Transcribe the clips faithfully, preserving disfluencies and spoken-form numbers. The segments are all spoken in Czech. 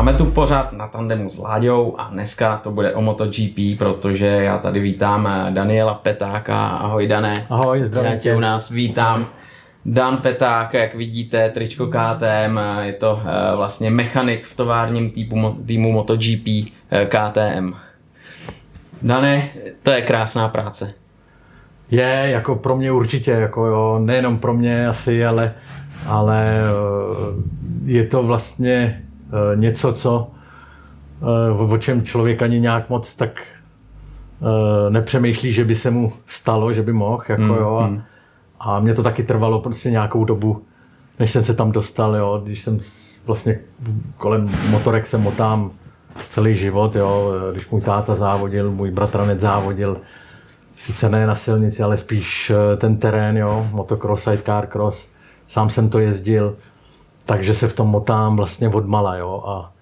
Máme tu pořád na tandemu s Láďou a dneska to bude o MotoGP, protože já tady vítám Daniela Petáka. Ahoj, Dané. Ahoj, zdravím tě. Já tě u nás vítám. Dan Peták, jak vidíte, tričko K T M, je to vlastně mechanik v továrním týmu, týmu MotoGP K T M. Dané, to je krásná práce. Je, jako pro mě určitě, jako jo, nejenom pro mě asi, ale, ale je to vlastně něco, co, o čem člověk ani nějak moc tak nepřemýšlí, že by se mu stalo, že by mohl, jako mm, jo. A, a mě to taky trvalo prostě nějakou dobu, než jsem se tam dostal, jo. Když jsem vlastně kolem motorek se motám celý život, jo. Když můj táta závodil, můj bratranec závodil, sice ne na silnici, ale spíš ten terén, jo, motocross, sidecar cross, sám jsem to jezdil. Takže se v tom motám vlastně odmala, jo, a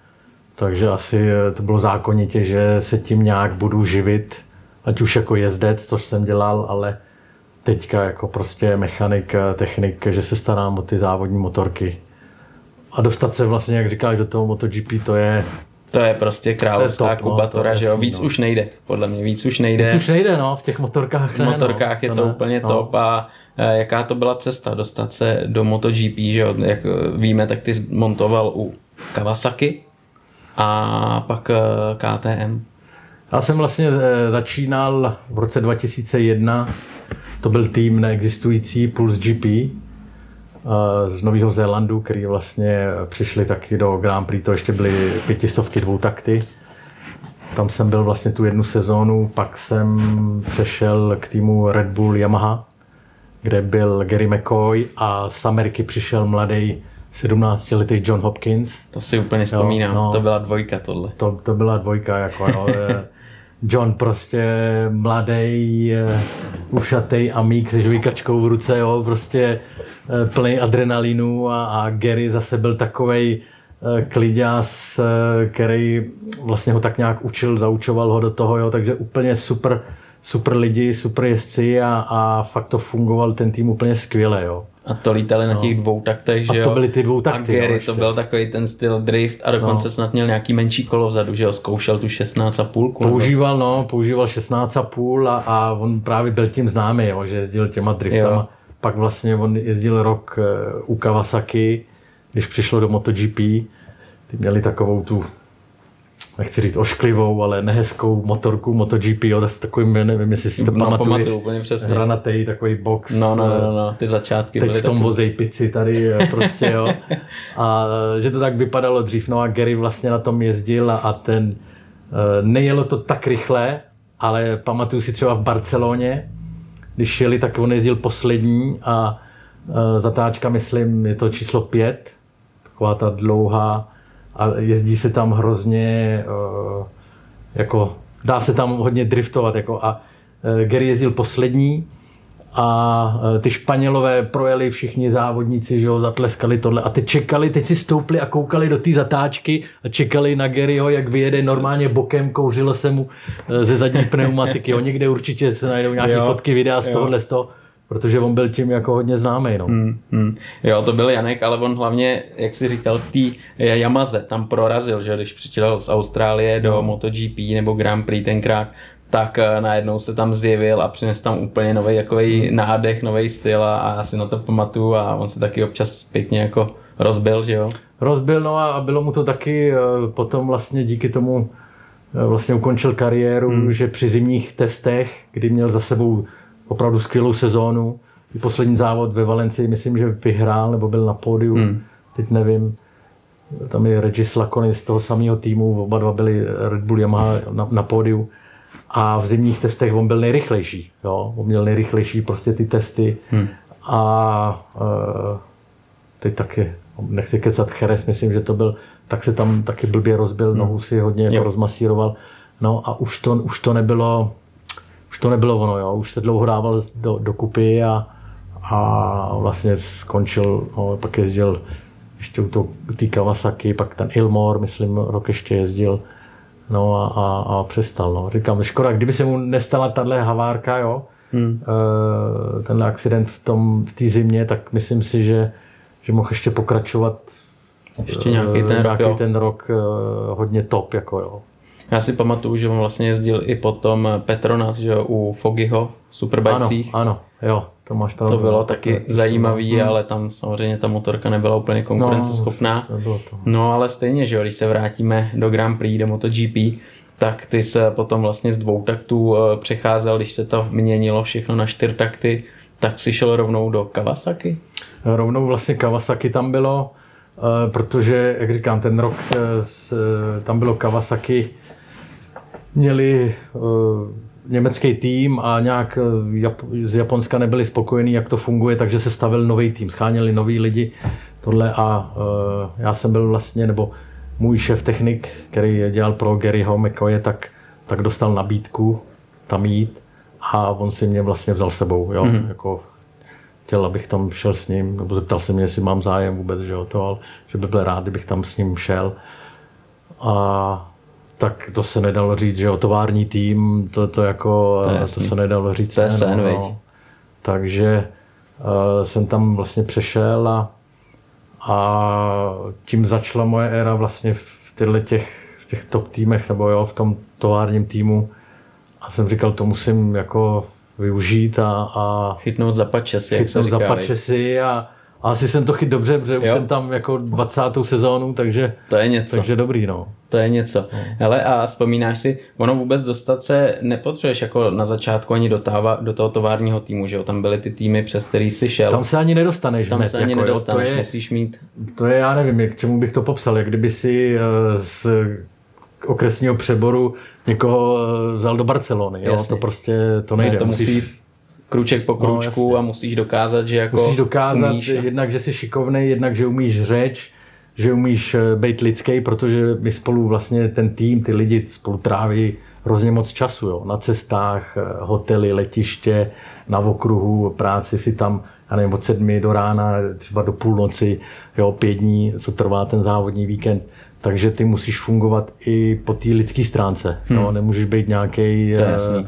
takže asi to bylo zákonitě, že se tím nějak budu živit, ať už jako jezdec, což jsem dělal, ale teďka jako prostě mechanik, technik, že se starám o ty závodní motorky. A dostat se vlastně, jak říkáš, do toho MotoGP, to je... To je prostě královská kubatora, no, že jo, víc no. už nejde, podle mě, víc už nejde. Víc už nejde, no, v těch motorkách V ne, motorkách no, je to, to ne, úplně no. top a... Jaká to byla cesta dostat se do MotoGP, že jo? Jak víme, tak ty montoval u Kawasaki a pak K T M. Já jsem vlastně začínal v roce dva tisíce jedna, to byl tým neexistující Pulse G P z Nového Zélandu, který vlastně přišli taky do Grand Prix, to ještě byly pětistovky dvoutakty. Tam jsem byl vlastně tu jednu sezónu, pak jsem přešel k týmu Red Bull Yamaha, kde byl Gary McCoy a z Ameriky přišel mladý sedmnáctiletý John Hopkins. To si úplně vzpomínám, no, to byla dvojka tohle. To, to byla dvojka, jako no. John prostě mladý, ušatej amík se žvýkačkou v ruce, jo, prostě plný adrenalinu a, a Gary zase byl takovej kliďas, který vlastně ho tak nějak učil, zaučoval ho do toho, jo, takže úplně super super lidi, super jezdci a, a fakt to fungoval ten tým úplně skvěle, jo. A to lítali no. na těch dvou taktech, že jo. A to byly ty dvou takty, jo. A Gary, to byl takový ten styl drift a dokonce no. snad měl nějaký menší kolo vzadu, že jo, zkoušel tu šestnáct a půl. Používal, nebo? no, používal šestnáct a půl a, a on právě byl tím známý, jo, že jezdil těma driftama. Jo. Pak vlastně on jezdil rok u Kawasaki, když přišlo do MotoGP, ty měli takovou tu... nechci říct ošklivou, ale nehezkou motorku MotoGP, jo, s takovým, nevím, jestli si to no, pamatuješ, pamatuju, hranatej, takový box. No, no, no, no, ty začátky. Teď v tom vozej pici tady prostě, jo. A že to tak vypadalo dřív, no a Gary vlastně na tom jezdil a, a ten, nejelo to tak rychle, ale pamatuju si třeba v Barceloně, když jeli, tak on jezdil poslední a zatáčka, myslím, je to číslo pět, taková ta dlouhá, a jezdí se tam hrozně, jako dá se tam hodně driftovat, jako a Gary jezdil poslední a ty Španělové projeli všichni závodníci, že jo, zatleskali tohle a ty čekali, teď si stoupli a koukali do té zatáčky a čekali na Garyho, jak vyjede normálně bokem, kouřilo se mu ze zadní pneumatiky, jo, někde určitě se najdou nějaké jo, fotky, videa z tohohle, z toho. Protože on byl tím jako hodně známý, no. Hmm, hmm. Jo, to byl Janek, ale on hlavně, jak jsi říkal, v té Yamaze tam prorazil, že když přišel z Austrálie do MotoGP nebo Grand Prix tenkrát, tak najednou se tam zjevil a přines tam úplně nový jakovej nádech, nový styl a já si na to pamatuju a on se taky občas pěkně jako rozbil, že jo? Rozbil, no a bylo mu to taky potom vlastně díky tomu vlastně ukončil kariéru, hmm. že při zimních testech, kdy měl za sebou opravdu skvělou sezónu. I poslední závod ve Valencii, myslím, že vyhrál nebo byl na pódiu, hmm. teď nevím. Tam je Régis Laconi z toho samého týmu, oba dva byli Red Bull Yamaha na, na pódiu. A v zimních testech on byl nejrychlejší, jo? On měl nejrychlejší prostě ty testy. Hmm. A e, teď taky, nechci kecat, Jerez, myslím, že to byl, tak se tam taky blbě rozbil, hmm. nohu si hodně jako rozmasíroval. No a už to, už to nebylo... Už to nebylo ono, jo. Už se dlouho dával do, do kupy a, a vlastně skončil, no, pak jezdil ještě u, to, u tý Kawasaki, pak ten Ilmor, myslím, rok ještě jezdil, no a, a, a přestal, no. Říkám, škoda, kdyby se mu nestala tahle havárka, jo, hmm. e, tenhle accident v té v zimě, tak myslím si, že, že mohl ještě pokračovat Ještě nějaký ten nějaký rok, ten rok hodně top, jako jo. Já si pamatuju, že on vlastně jezdil i potom Petronas, že u Foggyho v superbajcích. Ano, ano, jo, to máš pravdu. To bylo taky to zajímavý, hmm. ale tam samozřejmě ta motorka nebyla úplně konkurenceschopná. No, to to. no ale stejně, že jo, když se vrátíme do Grand Prix, do MotoGP, tak ty se potom vlastně z dvou taktů přecházel, když se to měnilo všechno na čtyř takty, tak si šel rovnou do Kawasaki? Rovnou vlastně Kawasaki tam bylo, protože, jak říkám, ten rok tam bylo Kawasaki, měli německý tým a nějak z Japonska nebyli spokojení, jak to funguje, takže se stavil nový tým, scháněli nový lidi, tohle a já jsem byl vlastně, nebo můj šéf technik, který dělal pro Garyho McCoye, tak, tak dostal nabídku tam jít a on si mě vlastně vzal sebou, jo, mm-hmm. jako chtěl, abych tam šel s ním, nebo zeptal se mě, jestli mám zájem vůbec, že o to, ale že by byl rád, kdybych tam s ním šel. A tak to se nedalo říct, že o tovární tým, to, to jako, to, to se nedalo říct. To je sen, no. Takže uh, jsem tam vlastně přešel a A tím začala moje éra vlastně v těchto těch, v těch top týmech, nebo jo, v tom továrním týmu. A jsem říkal, to musím jako využít a... a chytnout za pačesy, jak se říká. Chytnout za pačesy a, a asi jsem to chyt dobře, protože jo. už jsem tam jako dvacátou sezónu, takže... To je něco. Takže dobrý, no. To je něco. Hele, a vzpomínáš si, ono vůbec dostat se nepotřebuješ jako na začátku ani do, táva, do toho továrního týmu, že jo? Tam byly ty týmy, přes který jsi šel. Tam se ani nedostaneš. Tam net, se ani jako, nedostaneš, jo, je, musíš mít... To je, já nevím, jak, čemu bych to popsal, jak kdyby si z okresního přeboru někoho vzal do Barcelony, jo? To prostě to nejde. Ne, to musí musíš... kruček po kručku no, a musíš dokázat, že jako musíš dokázat umíš, jednak, že jsi šikovnej, jednak, že umíš řeč, že umíš být lidský, protože my spolu vlastně ten tým, ty lidi spolu tráví hrozně moc času, jo. Na cestách, hotely, letiště, na okruhu, práci si tam, já nevím, od sedmi do rána, třeba do půlnoci, jo, pět dní, co trvá ten závodní víkend. Takže ty musíš fungovat i po té lidské stránce, hmm. jo, nemůžeš být nějaký uh,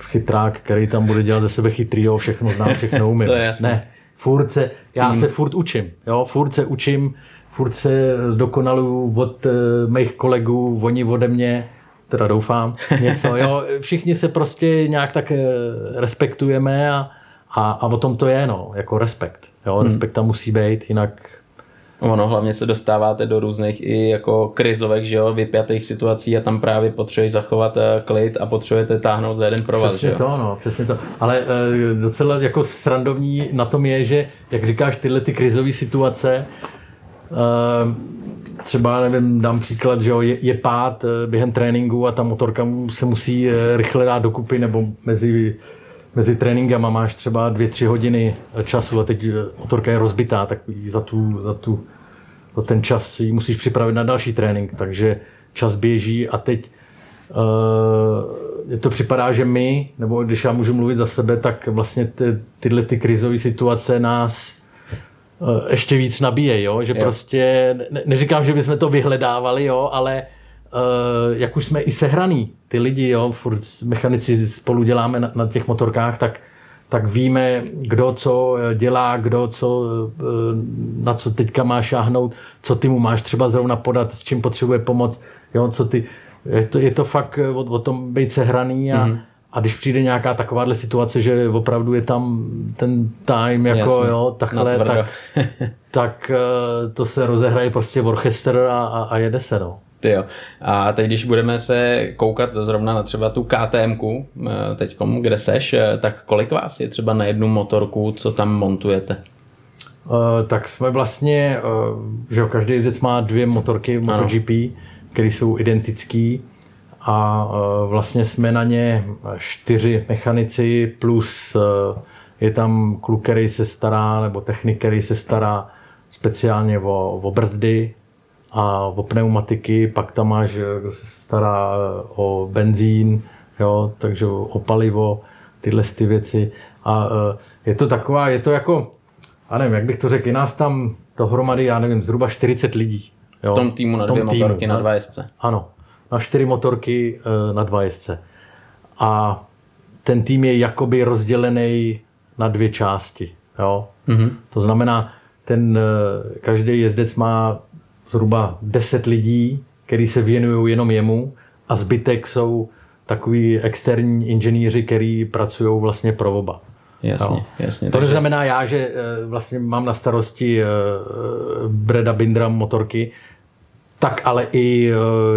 chytrák, který tam bude dělat ze sebe chytrýho, všechno znám, všechno umím. To je jasný. Ne, furt se, já se furt učím, jo, furt se učím, furt se zdokonaluju od uh, mých kolegů, oni ode mě, teda doufám, něco, jo, všichni se prostě nějak tak uh, respektujeme a, a, a o tom to je, no, jako respekt, jo, hmm. respekt tam musí být, jinak... Ono, hlavně se dostáváte do různých i jako krizovek, že jo, vypjatých situací a tam právě potřebuješ zachovat klid a potřebujete táhnout za jeden provaz, přesně, že jo? To, no, přesně to. Ale e, docela jako srandovní na tom je, že, jak říkáš, tyhle ty krizové situace, e, třeba, nevím, dám příklad, že jo, je, je pád během tréninku a ta motorka se musí rychle dát dokupy, nebo mezi... Mezi tréninkama máš třeba dvě, tři hodiny času a teď motorka je rozbitá, tak za, tu, za, tu, za ten čas ji musíš připravit na další trénink, takže čas běží a teď uh, to připadá, že my, nebo když já můžu mluvit za sebe, tak vlastně ty, tyhle ty krizové situace nás uh, ještě víc nabíjejí, že jo. Prostě, ne, neříkám, že bychom to vyhledávali, jo, ale Uh, jak už jsme i sehraný, ty lidi, jo, furt mechanici spolu děláme na, na těch motorkách, tak, tak víme, kdo co dělá, kdo co, na co teďka má šáhnout, co ty mu máš třeba zrovna podat, s čím potřebuje pomoc, jo, co ty, je to, je to fakt o, o tom být sehraný a, mm-hmm. a když přijde nějaká takováhle situace, že opravdu je tam ten time, jako jasně, jo, takhle, tak, tak uh, to se rozehraje prostě v orchestr a, a, a jede se, no. Jo. A teď, když budeme se koukat zrovna na třeba tu KTMku, teďkom, kde seš, tak kolik vás je třeba na jednu motorku, co tam montujete? Uh, tak jsme vlastně, uh, že každý jezdec má dvě motorky MotoGP, které jsou identický a uh, vlastně jsme na ně čtyři mechanici plus uh, je tam kluk, který se stará, nebo technik, který se stará speciálně o, o brzdy, a o pneumatiky, pak tam máš, kdo se stará o benzín, jo, takže o palivo, tyhle ty věci. A je to taková, je to jako, já nevím, jak bych to řekl, je nás tam dohromady, já nevím, zhruba čtyřicet lidí. Jo, v tom týmu na tom dvě týmu, motorky, na dva jezdce. Ano, na čtyři motorky, na dva jezdce. A ten tým je jakoby rozdělený na dvě části, jo. Mm-hmm. To znamená, ten každý jezdec má zhruba deset lidí, který se věnují jenom jemu, a zbytek jsou takový externí inženýři, který pracují vlastně pro oba. Jasně, no. jasně. To takže... znamená já, že vlastně mám na starosti Brada Bindera motorky, tak ale i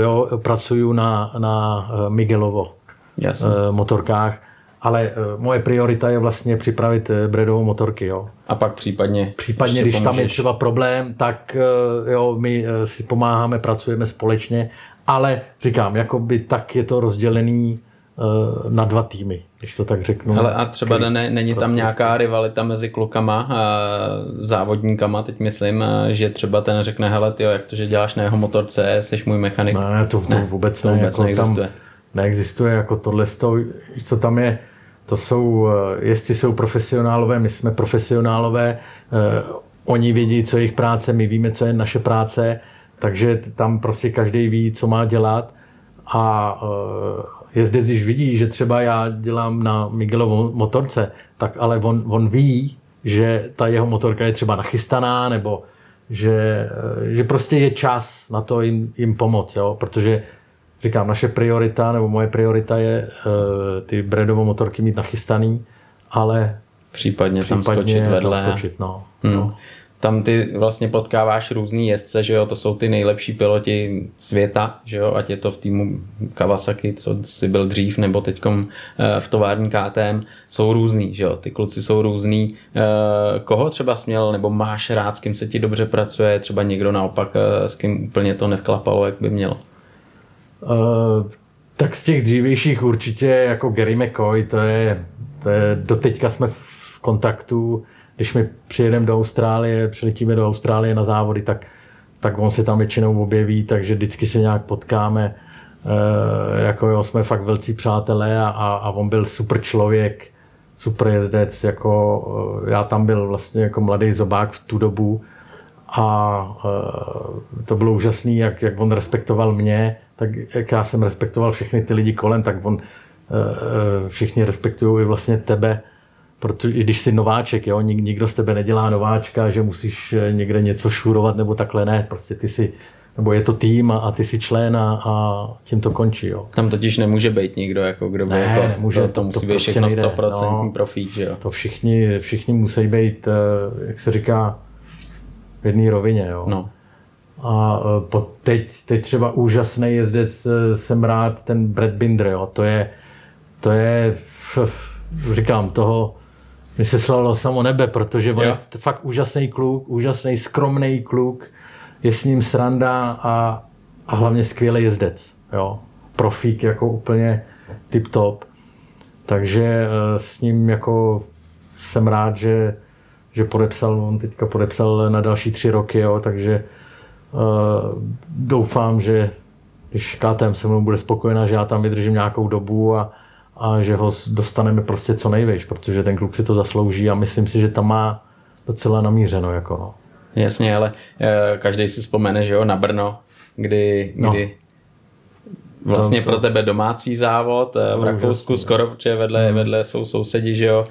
jo, pracuju na, na Miguelovo jasně. motorkách, ale moje priorita je vlastně připravit Bradovo motorky. Jo. A pak případně? Případně, když pomůžeš. Tam je třeba problém, tak jo, my si pomáháme, pracujeme společně, ale říkám, jakoby tak je to rozdělený na dva týmy, když to tak řeknu. Hele, a třeba ne, není tam prostě nějaká rivalita mezi klukama a závodníkama, teď myslím, že třeba ten řekne, hele tyjo, jak to, že děláš na jeho motorce, seš můj mechanik. Ne, to, to ne, vůbec, to ne, vůbec jako neexistuje. Tam neexistuje, jako tohle, co tam je, to jsou, jestli jsou profesionálové, my jsme profesionálové, oni vědí, co je jejich práce, my víme, co je naše práce, takže tam prostě každý ví, co má dělat. A jezdec, když vidí, že třeba já dělám na Miguelovo motorce, tak ale on, on ví, že ta jeho motorka je třeba nachystaná, nebo že, že prostě je čas na to jim, jim pomoct, jo? Protože říkám, naše priorita, nebo moje priorita je ty Bradovo motorky mít nachystaný, ale případně, případně tam skočit vedle. Tam skočit, no, hmm. no. Tam ty vlastně potkáváš různý jezdce, že jo, to jsou ty nejlepší piloti světa, že jo, ať je to v týmu Kawasaki, co si byl dřív, nebo teďkom v tovární K T M, jsou různý, že jo, ty kluci jsou různý. Koho třeba směl, nebo máš rád, s kým se ti dobře pracuje, třeba někdo naopak, s kým úplně to nevklapalo, jak by mělo? Uh, tak z těch dřívějších určitě jako Gary McCoy, to je, to je doteďka jsme v kontaktu. Když my přijedeme do Austrálie, přiletíme do Austrálie na závody, tak, tak on se tam většinou objeví, takže vždycky se nějak potkáme. E, jako jo, jsme fakt velcí přátelé a, a, a on byl super člověk, super jezdec. Jako, já tam byl vlastně jako mladý zobák v tu dobu a e, to bylo úžasné, jak, jak on respektoval mě, tak jak já jsem respektoval všechny ty lidi kolem, tak on, e, všichni respektují i vlastně tebe. Protože i když jsi nováček, jo, nik, nikdo z tebe nedělá nováčka, že musíš někde něco šurovat nebo takhle, ne, prostě ty jsi, nebo je to tým a, a ty jsi člen a, a tím to končí, jo. Tam totiž nemůže být nikdo, jako kdo by, ne, jako, může, to, to musí to být prostě všechno nejde, sto procent no, profík, že jo. To všichni, všichni musí být, jak se říká, v jedné rovině, jo. No. A po, teď, teď třeba úžasný jezdec, jsem rád, ten Brad Binder, jo, to je, to je, říkám, toho mi se slalo samo nebe, protože on je fakt úžasný kluk, úžasný, skromný kluk, je s ním sranda a, a hlavně skvělý jezdec, jo. Profík jako úplně tip-top. Takže s ním jako jsem rád, že, že podepsal, on teďka podepsal na další tři roky, jo, takže uh, doufám, že když K T M se mnou bude spokojená, že já tam vydržím nějakou dobu a a že ho dostaneme prostě co nejvíc, protože ten kluk si to zaslouží a myslím si, že tam má docela namířeno. Jako no. Jasně, ale e, každý si vzpomene, že jo, na Brno, kdy, no. kdy vlastně to, to... pro tebe domácí závod, no, v Rakousku jasný, skoro, protože vedle, hmm. vedle jsou sousedi, že jo,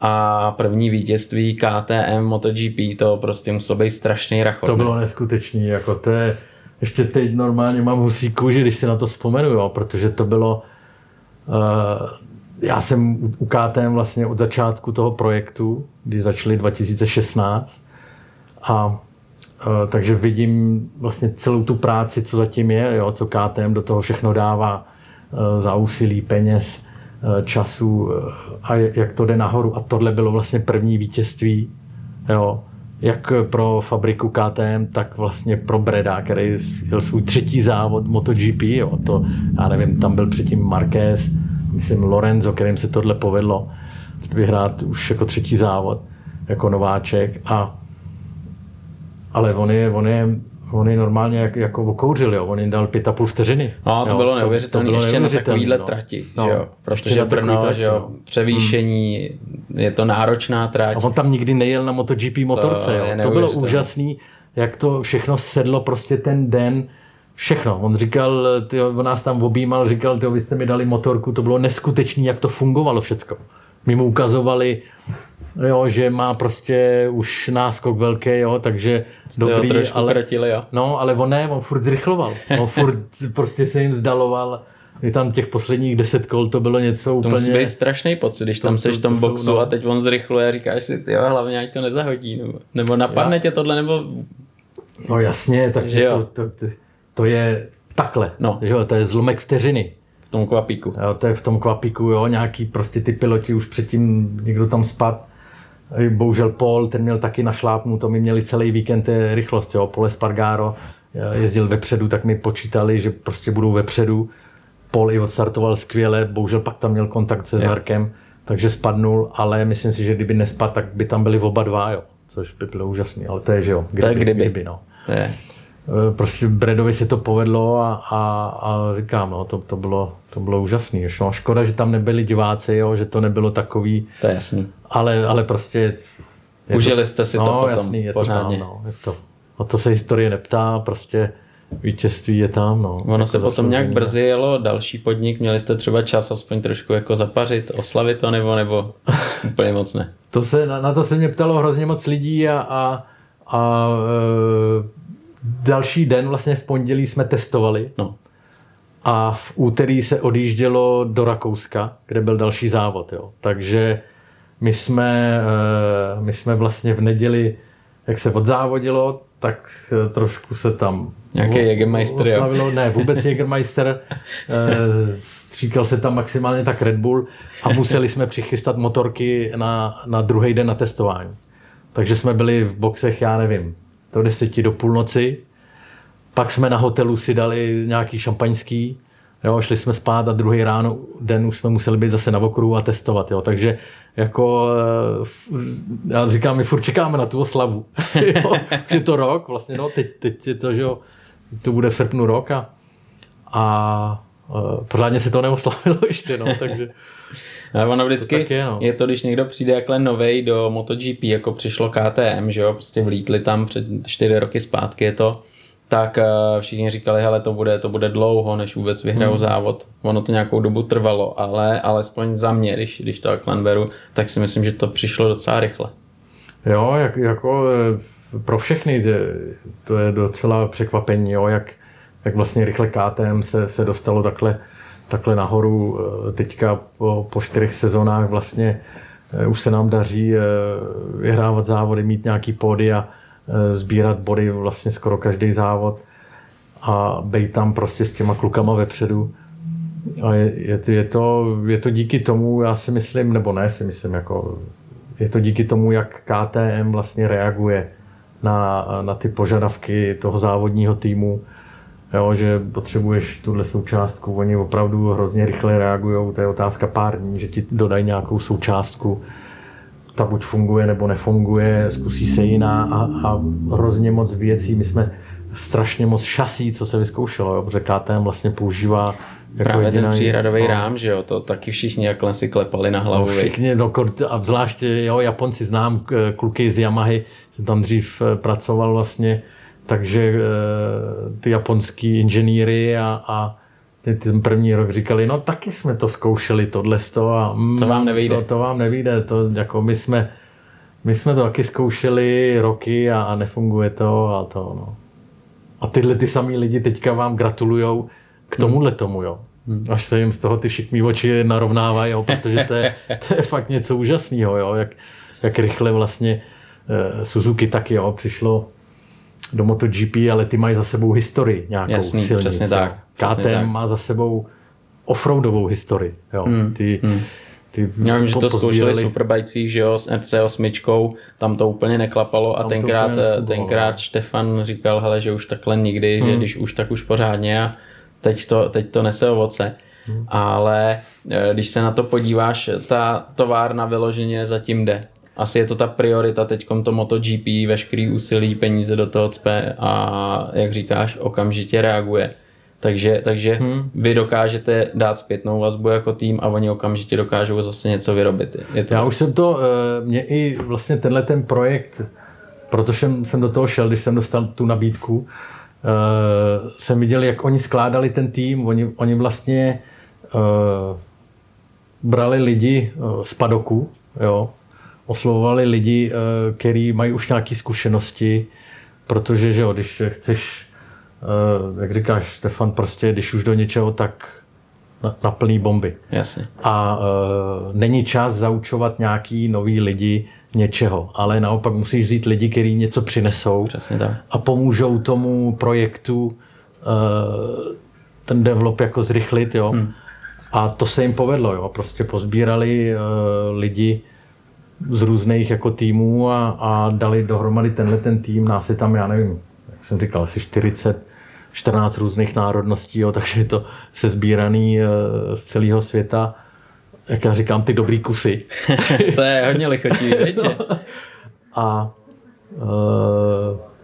a první vítězství K T M, MotoGP, to prostě muselo být strašný rachot. To bylo neskutečný, jako to je, ještě teď normálně mám husí kůži, když si na to vzpomenu, jo, protože to bylo já jsem u K T M vlastně od začátku toho projektu, kdy začali dva tisíce šestnáct a takže vidím vlastně celou tu práci, co zatím je, jo, co K T M do toho všechno dává za úsilí, peněz, času a jak to jde nahoru. A tohle bylo vlastně první vítězství, jo, jak pro fabriku K T M, tak vlastně pro Breda, který byl svůj třetí závod MotoGP, jo, to, já nevím, tam byl předtím Marquez, myslím Lorenzo, kterým se tohle povedlo vyhrát už jako třetí závod, jako nováček, a, ale on je, on je, on je normálně jak, jako okouřil, jo, on jim dal pět a půl vteřiny. No, to jo, bylo neuvěřitelné, ještě na takovýhle no. trati, no, že jo, protože Brno, trati, že jo, převýšení, hmm. je to náročná trať. A on tam nikdy nejel na MotoGP motorce, to, jo, to bylo úžasný, jak to všechno sedlo prostě ten den, všechno. On říkal, tyjo, on nás tam objímal, říkal, tyjo, vy jste mi dali motorku, to bylo neskutečný, jak to fungovalo všecko. My mu ukazovali jo, že má prostě už náskok velký, jo, takže jste dobrý, ale krotili, jo. No, ale on ne, on furt zrychloval. On furt prostě se jim vzdaloval. Je tam těch posledních deset kol to bylo něco to úplně. To musí být strašný pocit, když tam, tam seš v tom boxu jsou, no. A teď on zrychluje a říkáš si, jo, hlavně ať to nezahodí, nebo, nebo napadne já. Tě tohle, nebo no jasně, takže to, to, to, to je takhle, no. Že jo, to je zlomek vteřiny. V tom kvapíku. Jo, to je v tom kvapíku, jo, nějaký prostě ty piloti už předtím někdo tam spad. Bohužel Pol, ten měl taky našlápnu, to my měli celý víkend té rychlost, jo, Pol Espargaró jezdil vepředu, tak mi počítali, že prostě budou vepředu. Pol i odstartoval skvěle, bohužel pak tam měl kontakt se Zarkem, takže spadnul, ale myslím si, že kdyby nespadl, tak by tam byli oba dva, jo, což by bylo úžasný, ale to je, že jo, kdyby, kdyby. kdyby no. Je. Prostě Bradovi se to povedlo a, a, a říkám, no, to, to bylo, to bylo úžasný. No, škoda, že tam nebyli diváci, jo, že to nebylo takový. To je jasný. Ale, ale prostě užili jste si to, no, potom jasný, je pořádně. To tam, no, je to, o to se historie neptá, prostě vítězství je tam. No, ono jako se potom nějak brzy jelo, další podnik, měli jste třeba čas aspoň trošku jako zapařit, oslavit to, nebo, nebo úplně moc ne? To se, na, na to se mě ptalo hrozně moc lidí a, a, a e, další den, vlastně v pondělí, jsme testovali, no. A v úterý se odjíždělo do Rakouska, kde byl další závod. Jo. Takže my jsme, my jsme vlastně v neděli, jak se odzávodilo, tak trošku se tam nějaký Jägermeister, oslavilo. Ne, vůbec Jägermeister. Stříkal se tam maximálně tak Red Bull a museli jsme přichystat motorky na, na druhý den na testování. Takže jsme byli v boxech, já nevím, do deseti, do půlnoci. Pak jsme na hotelu si dali nějaký šampaňský, jo, šli jsme spát a druhý ráno den už jsme museli být zase na okruhu a testovat, jo, takže jako já říkám, my furt čekáme na tu oslavu, jo, je to rok vlastně, no, teď, teď je to, že jo, to bude v srpnu rok a, a pořádně se to neoslavilo ještě, no, takže no, ono vždycky to je, no. Je to, když někdo přijde jakhle novej do MotoGP, jako přišlo K T M, že jo, prostě vlítli tam před čtyři roky zpátky je to, tak všichni říkali, hele, to bude, to bude dlouho, než vůbec vyhrajou hmm. závod. Ono to nějakou dobu trvalo, ale alespoň za mě, když, když to takhle beru, tak si myslím, že to přišlo docela rychle. Jo, jak, jako pro všechny to je docela překvapení, jo, jak jak vlastně rychle K T M se, se dostalo takhle, takhle nahoru. Teďka po, po čtyřech sezónách vlastně už se nám daří vyhrávat závody, mít nějaký pódy a sbírat body vlastně skoro každý závod a bejt tam prostě s těma klukama vepředu. A je, je, to, je to díky tomu, já si myslím, nebo ne si myslím, jako, je to díky tomu, jak K T M vlastně reaguje na, na ty požadavky toho závodního týmu. Jo, že potřebuješ tuhle součástku, oni opravdu hrozně rychle reagují, to je otázka pár dní, že ti dodají nějakou součástku, ta buď funguje nebo nefunguje, zkusí se jiná a, a hrozně moc věcí, my jsme strašně moc šasí, co se vyzkoušelo, jo, protože K T M vlastně používá jako právě jediná, ten příhradový no, rám, že jo, to taky všichni jakhle si klepali na hlavu. No, všichni, no, a zvlášť jo, Japonci, znám kluky z Yamahy, jsem tam dřív pracoval vlastně. Takže ty japonský inženýry a, a ten první rok říkali, no taky jsme to zkoušeli, tohle sto a mm, to vám nevyjde. To, to vám nevyjde, to, jako my, jsme, my jsme to taky zkoušeli roky a, a nefunguje to a to. No. A tyhle ty samý lidi teďka vám gratulujou k tomuhle tomu, jo. Až se jim z toho ty všichni oči narovnávají, jo, protože to je, to je fakt něco úžasného, jo, jak, jak rychle vlastně Suzuki taky, jo, přišlo do MotoGP, ale ty mají za sebou historii nějakou. Jasný, silnici. Přesně tak. Přesně K T M tak. Má za sebou offroadovou historii. Jo. Mm, ty, mm. Ty já vím, že to zkoušeli superbajcích, že jo, s R C osm, tam to úplně neklapalo a tam tenkrát, tenkrát Štefan říkal, hele, že už takhle nikdy, mm. že když už, tak už pořádně a teď to, teď to nese ovoce. Mm. Ale když se na to podíváš, ta továrna vyloženě zatím jde. Asi je to ta priorita teďkom to MotoGP, veškerý úsilí, peníze do toho cpe a jak říkáš, okamžitě reaguje. Takže, takže hmm. vy dokážete dát zpětnou vazbu jako tým a oni okamžitě dokážou zase něco vyrobit. Je to... Já už jsem to, mě i vlastně tenhle ten projekt, protože jsem do toho šel, když jsem dostal tu nabídku, jsem viděl, jak oni skládali ten tým, oni, oni vlastně brali lidi z padoku, jo, oslovovali lidi, kteří mají už nějaké zkušenosti, protože že jo, když chceš, jak říkáš, Štefan, prostě když už do něčeho, tak na, na plný bomby. Jasně. A není čas zaučovat nějaký nový lidi něčeho, ale naopak musíš vzít lidi, kteří něco přinesou. Přesně tak. A pomůžou tomu projektu ten develop jako zrychlit, jo. Hmm. A to se jim povedlo, jo. Prostě pozbírali lidi z různých jako týmů a, a dali dohromady tenhle ten tým. Nás je tam, já nevím, jak jsem říkal, asi čtyřicet, čtrnáct různých národností, jo, takže je to sezbíraný z celého světa. Jak já říkám, ty dobrý kusy. To je hodně lichotivý, větě. A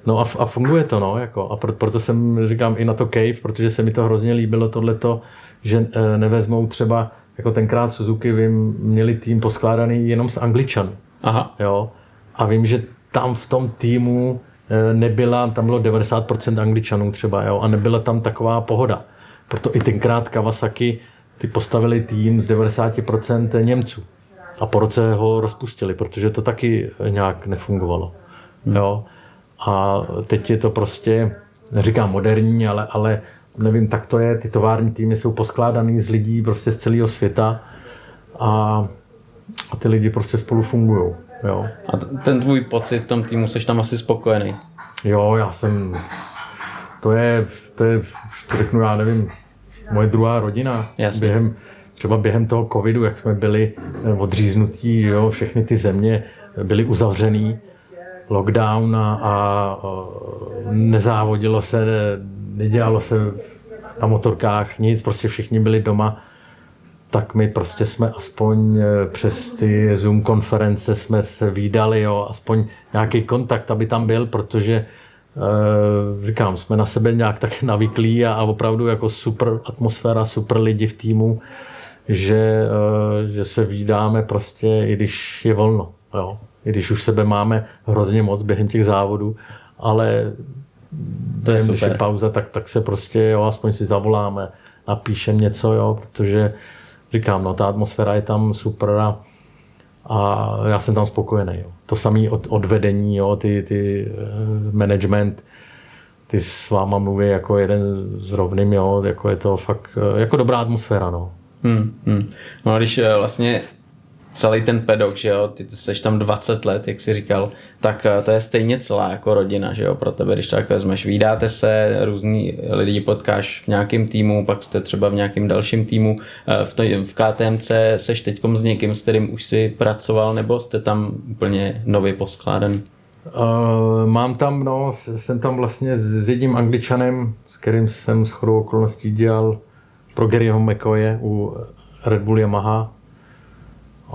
no a, a funguje to, no, jako. A proto jsem říkám i na to Cave, protože se mi to hrozně líbilo tohleto, že nevezmou třeba, jako tenkrát Suzuki, vím, měli tým poskládaný jenom z Angličanů. Aha. Jo. A vím, že tam v tom týmu nebyla, tam bylo devadesát procent Angličanů třeba, jo, a nebyla tam taková pohoda. Proto i tenkrát Kawasaki ty postavili tým z devadesát procent Němců. A po roce ho rozpustili, protože to taky nějak nefungovalo. Jo. A teď je to prostě, neříkám moderní, ale, ale nevím, tak to je, ty tovární týmy jsou poskládaný z lidí prostě z celého světa a, a ty lidi prostě spolu fungujou. Jo. A ten tvůj pocit v tom týmu, jsi tam asi spokojený? Jo, já jsem, to je, to je, to řeknu, já nevím, moje druhá rodina. Jasně. Během, třeba během toho covidu, jak jsme byli odříznutí, jo, všechny ty země byly uzavřený, lockdown a, a nezávodilo se, nedělalo se na motorkách nic, prostě všichni byli doma. Tak my prostě jsme aspoň přes ty Zoom konference jsme se vídali, jo, aspoň nějaký kontakt, aby tam byl, protože e, říkám, jsme na sebe nějak tak navyklí a, a opravdu jako super atmosféra, super lidi v týmu, že, e, že se vídáme prostě, i když je volno, jo, i když už sebe máme hrozně moc během těch závodů, ale to je, když je pauza, tak, tak se prostě, jo, aspoň si zavoláme, napíšem něco, jo, protože říkám, no, ta atmosféra je tam super a, a já jsem tam spokojený. Jo. To samé od, odvedení, jo, ty, ty management, ty s váma mluví jako jeden s rovným, jo, jako je to fakt jako dobrá atmosféra. No, hmm, hmm. No, když vlastně celý ten pedok, že jo, ty seš tam dvacet let, jak jsi říkal, tak to je stejně celá jako rodina, že jo, pro tebe, když tak vezmeš, vídáte se, různí lidi potkáš v nějakém týmu, pak jste třeba v nějakém dalším týmu, v, to, v K T M C seš teďkom s někým, s kterým už jsi pracoval, nebo jste tam úplně nově poskládaný? Uh, mám tam, no, jsem tam vlastně s jedním Angličanem, s kterým jsem shodou okolností dělal pro Garyho McCoye u Red Bull Yamaha,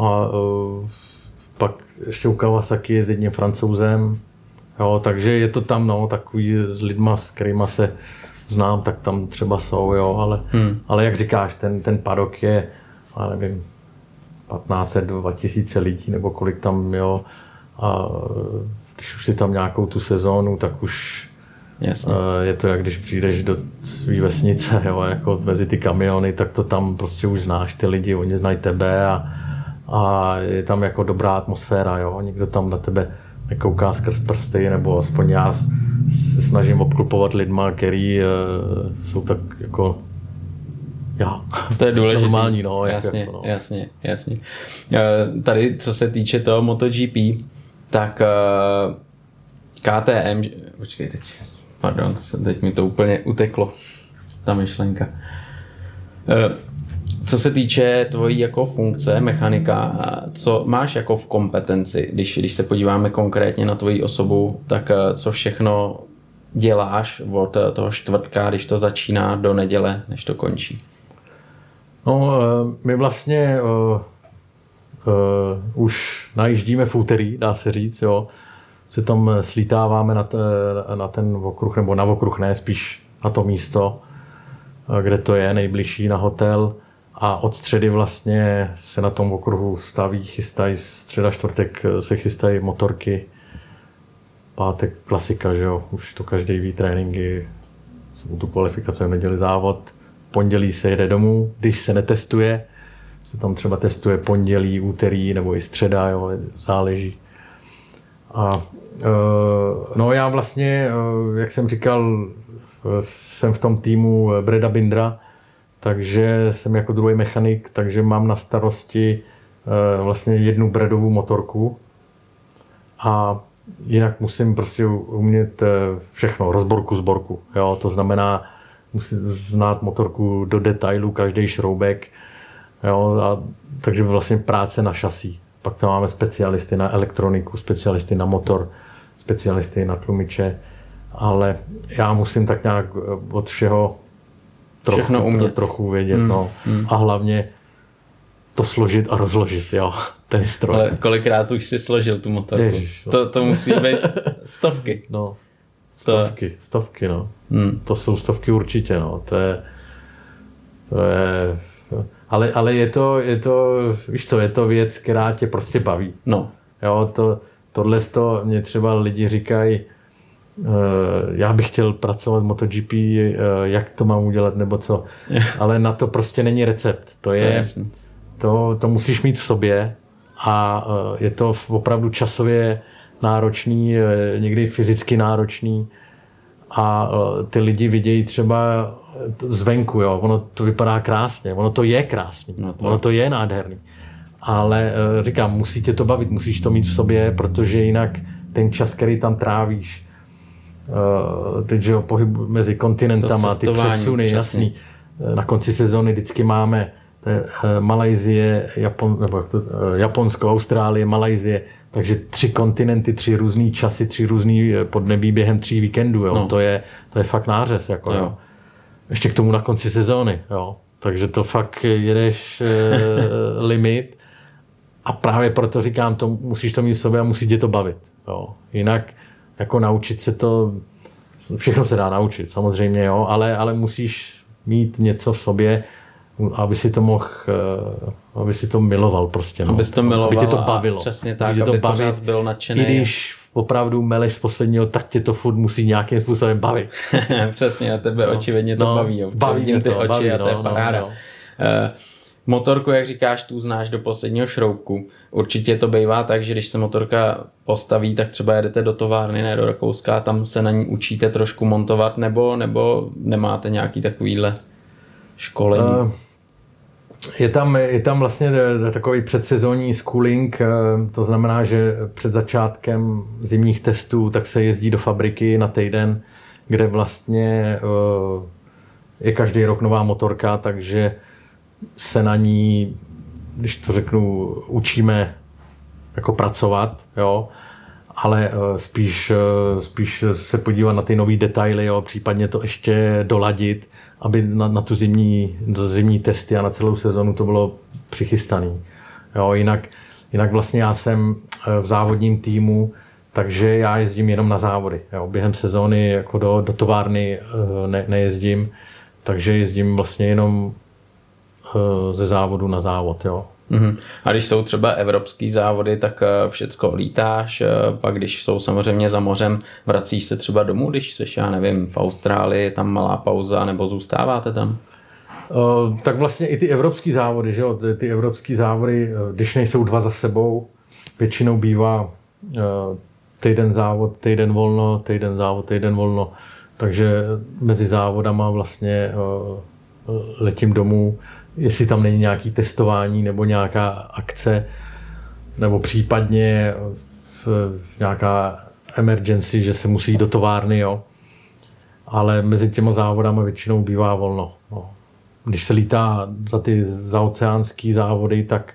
a uh, pak ještě u Kawasaki s jedním Francouzem, jo, takže je to tam, no, takový s lidma, s kterýma se znám, tak tam třeba jsou, jo, ale, hmm. ale jak říkáš, ten, ten padok je, já nevím, patnáct set, dva tisíce lidí, nebo kolik tam, jo, a když už si tam nějakou tu sezónu, tak už uh, je to, jak když přijdeš do svý vesnice, jo, jako mezi ty kamiony, tak to tam prostě už znáš ty lidi, oni znají tebe a a je tam jako dobrá atmosféra, jo, nikdo tam na tebe nekouká skrz prsty, nebo aspoň já se snažím obklopovat lidma, který e, jsou tak jako já. To je důležitý. Normální, no. Jasně, jako, no. jasně, jasně. E, tady, co se týče toho MotoGP, tak e, K T M, počkej teď, pardon, teď mi to úplně uteklo, ta myšlenka. E, Co se týče tvojí jako funkce, mechanika, co máš jako v kompetenci, když, když se podíváme konkrétně na tvoji osobu, tak co všechno děláš od toho čtvrtka, když to začíná, do neděle, než to končí? No, my vlastně uh, uh, už najíždíme v úterý, dá se říct, jo. Se tam slítáváme na, t, na ten okruh, nebo na okruh ne, spíš na to místo, kde to je, nejbližší na hotel. A od středy vlastně se na tom okruhu staví, chystají, středa, čtvrtek se chystají motorky, pátek klasika, že jo, už to každý ví, tréninky, sobotu kvalifikace, v neděli závod, pondělí se jede domů, když se netestuje, se tam třeba testuje pondělí, úterý nebo i středa, jo, záleží. A no já vlastně, jak jsem říkal, jsem v tom týmu Brada Bindera, takže jsem jako druhý mechanik, takže mám na starosti vlastně jednu Bradovu motorku a jinak musím prostě umět všechno, rozborku, zborku, jo, to znamená, musím znát motorku do detailu, každý šroubek, jo, a takže vlastně práce na šasí. Pak tam máme specialisty na elektroniku, specialisty na motor, specialisty na tlumiče, ale já musím tak nějak od všeho trochu, všechno umět. trochu vědět, mm, no. Mm. A hlavně to složit a rozložit, jo, ten stroj. Ale kolikrát už si složil tu motorku? Ježiš, no. to, to musí být stovky. No, stovky, stovky, no. Mm. To jsou stovky určitě, no, to je... To je Ale, ale je to, je to, víš co, je to věc, která tě prostě baví. No. Jo, to, tohle to mě třeba lidi říkají, uh, já bych chtěl pracovat v MotoGP, uh, jak to mám udělat nebo co. Ale na to prostě není recept. To je, to, je to, to musíš mít v sobě a uh, je to opravdu časově náročný, uh, někdy fyzicky náročný a uh, ty lidi vidějí třeba zvenku, jo, ono to vypadá krásně, ono to je krásný, no to... ono to je nádherný, ale říkám, musí tě to bavit, musíš to mít v sobě, protože jinak ten čas, který tam trávíš, teď, že jo, pohyb mezi kontinentama, ty přesuny, přesně. Jasný, na konci sezóny vždycky máme Malajzie, Japon, nebo Japonsko, Austrálie, Malajzie, takže tři kontinenty, tři různý časy, tři různý podnebí během tří víkendů, jo, no. to, je, to je fakt nářez, jako, jo. Ještě k tomu na konci sezóny, jo. Takže to fakt jedeš e, limit a právě proto říkám, to, musíš to mít v sobě a musí tě to bavit, jo. Jinak jako naučit se to, všechno se dá naučit, samozřejmě, jo, ale, ale musíš mít něco v sobě, aby si to mohl, aby si to miloval prostě, no. Aby si to miloval, aby tě to bavilo. Přesně tak, aby, aby to pořád byl nadšený. I když opravdu meleš z posledního, tak tě to furt musí nějakým způsobem bavit. Přesně, a tebe no, očividně to no, baví. Baví ty to, oči baví, a to no, je paráda. No, no. Uh, motorku, jak říkáš, tu znáš do posledního šroubku. Určitě to bývá tak, že když se motorka postaví, tak třeba jedete do továrny, ne do Rakouska, a tam se na ní učíte trošku montovat, nebo, nebo nemáte nějaký takovýhle školení? Uh, Je tam, je tam vlastně takový předsezónní schooling, to znamená, že před začátkem zimních testů tak se jezdí do fabriky na týden, kde vlastně je každý rok nová motorka, takže se na ní, když to řeknu, učíme jako pracovat, jo, ale spíš, spíš se podívat na ty nový detaily, jo, případně to ještě doladit, aby na, na tu zimní, zimní testy a na celou sezonu to bylo přichystané. Jinak, jinak vlastně já jsem v závodním týmu, takže já jezdím jenom na závody. Jo. Během sezóny jako do, do továrny ne, nejezdím, takže jezdím vlastně jenom ze závodu na závod. Jo. Mm-hmm. A když jsou třeba evropský závody, tak všecko lítáš, pak když jsou samozřejmě za mořem, vracíš se třeba domů, když seš, já nevím, v Austrálii, je tam malá pauza, nebo zůstáváte tam? O, tak vlastně i ty evropský závody, že jo, ty evropský závody, když nejsou dva za sebou, většinou bývá týden závod, týden volno, týden závod, týden volno, takže mezi závodama vlastně letím domů, jestli tam není nějaké testování nebo nějaká akce, nebo případně nějaká emergency, že se musí do továrny, jo. Ale mezi těma závodama většinou bývá volno. No. Když se lítá za ty zaoceánský závody, tak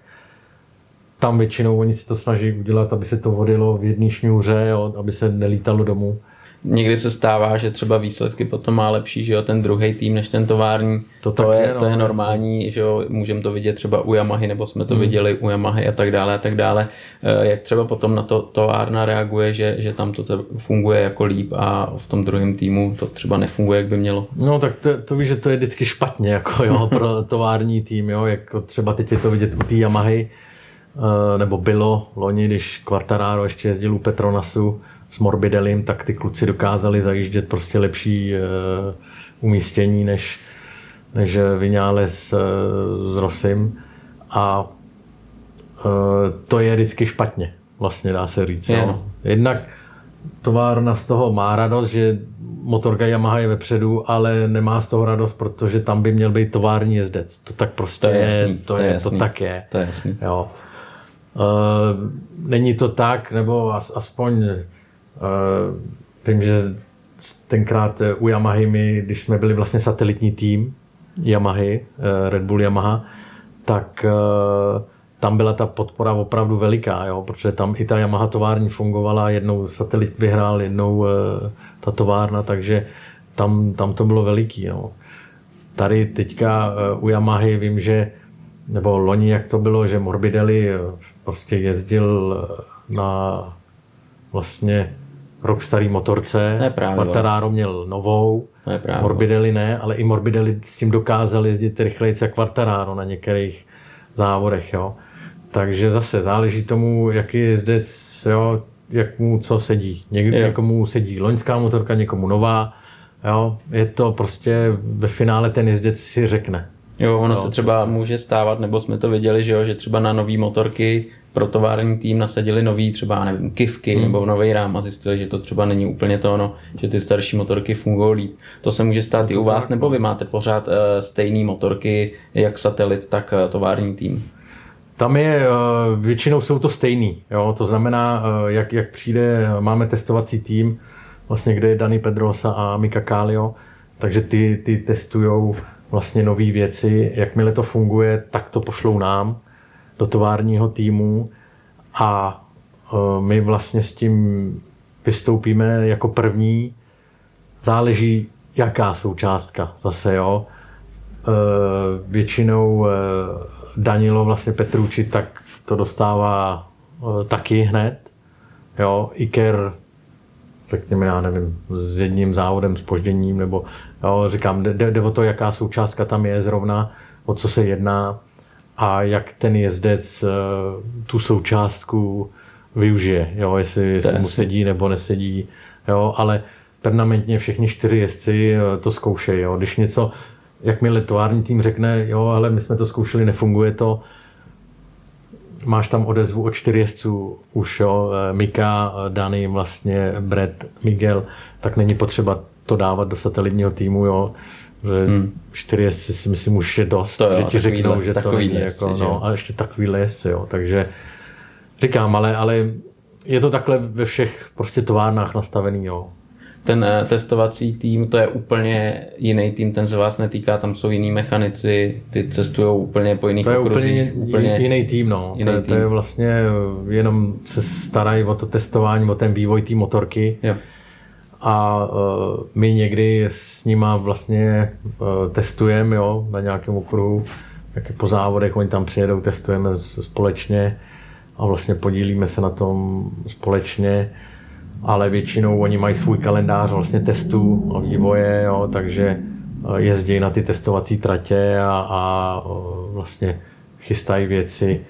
tam většinou oni si to snaží udělat, aby se to vodilo v jedné šňůře, jo, aby se nelítalo domů. Někdy se stává, že třeba výsledky potom má lepší, že jo, ten druhý tým než ten tovární. To, to, je, je, no, to je normální, vlastně. Že jo, můžeme to vidět třeba u Yamahy, nebo jsme to hmm. viděli u Yamahy a tak dále a tak dále. Jak třeba potom na to továrna reaguje, že, že tam to funguje jako líp a v tom druhém týmu to třeba nefunguje, jak by mělo? No tak to, to víš, že to je vždycky špatně jako, jo, pro tovární tým, jo, jako třeba teď je to vidět u té Yamahy, nebo bylo loni, když Quartararo ještě jezdil u Petronasu s Morbidelim, tak ty kluci dokázali zajíždět prostě lepší e, umístění než, než Viñales e, s Rossim. a e, to je vždycky špatně, vlastně dá se říct. Je, no. Jednak továrna z toho má radost, že motorka Yamaha je vepředu, ale nemá z toho radost, protože tam by měl být tovární jezdec. To tak prostě to je, jasný, to, je, to, je to tak je. To je jasný. Jo. E, není to tak, nebo as, aspoň e, vím, že tenkrát u Yamahy my, když jsme byli vlastně satelitní tým Yamahy, Red Bull Yamaha, tak tam byla ta podpora opravdu veliká, jo? Protože tam i ta Yamaha tovární fungovala, jednou satelit vyhrál, jednou ta továrna, takže tam, tam to bylo veliký. Jo? Tady teďka u Yamahy vím, že, nebo loni, jak to bylo, že Morbidelli prostě jezdil na vlastně rok starý motorce, Quartararo měl novou, Morbidelli ne, ale i Morbidelli s tím dokázal jezdit rychleji jak Quartararo na některých závodech. Jo. Takže zase záleží tomu, jaký je jezdec, jo, jak mu co sedí. Někdy, někomu sedí loňská motorka, někomu nová. Jo. Je to prostě ve finále ten jezdec si řekne. Jo, ono jo, se třeba to může stávat, nebo jsme to viděli, že, jo, že třeba na nový motorky pro tovární tým nasadili nový třeba, nevím, kivky hmm. nebo nový rám a zjistili, že to třeba není úplně to ono, že ty starší motorky fungují líp. To se může stát i u vás, nebo vy máte pořád uh, stejné motorky, jak satelit, tak uh, tovární tým? Tam je, uh, většinou jsou to stejný, jo? To znamená, uh, jak, jak přijde, máme testovací tým, vlastně kde je Dani Pedrosa a Mika Kálio, takže ty, ty testujou vlastně nové věci, jakmile to funguje, tak to pošlou nám do továrního týmu a my vlastně s tím vystoupíme jako první. Záleží, jaká součástka zase, jo. Většinou Danilo vlastně Petrucci, tak to dostává taky hned, jo. Iker, řekněme, já nevím, s jedním závodem, s zpožděním, nebo jo, říkám, jde, jde o to, jaká součástka tam je zrovna, o co se jedná a jak ten jezdec tu součástku využije, jo, jestli, jestli mu sedí nebo nesedí, jo, ale permanentně všichni čtyři jezdci to zkoušejí, jo, když něco, jakmile tovární tým řekne, jo, ale my jsme to zkoušeli, nefunguje to, máš tam odezvu od čtyř jezdců už, jo, Mika, Dani, vlastně Brad, Miguel, tak není potřeba to dávat do satelitního týmu, jo, že hmm. čtyři jezdci si myslím už je dost, to, že jo, ti řeknou, že to není jako, jezdci, no, a ještě takovýhle jezdci, jo, takže říkám, ale, ale je to takhle ve všech prostě továrnách nastavený, jo. Ten testovací tým, to je úplně jiný tým, ten se vás netýká, tam jsou jiní mechanici, ty cestujou úplně po jiných okruzích. To je úplně jiný tým, no. Jiný to, tým. To je vlastně, jenom se starají o to testování, o ten vývoj té motorky. Jo. A uh, my někdy s nima vlastně uh, testujeme, jo, na nějakém okruhu, jak po závodech, oni tam přijedou, testujeme společně a vlastně podílíme se na tom společně. Ale většinou oni mají svůj kalendář vlastně testů a vývoje, jo, takže jezdí na ty testovací tratě a, a vlastně chystají věci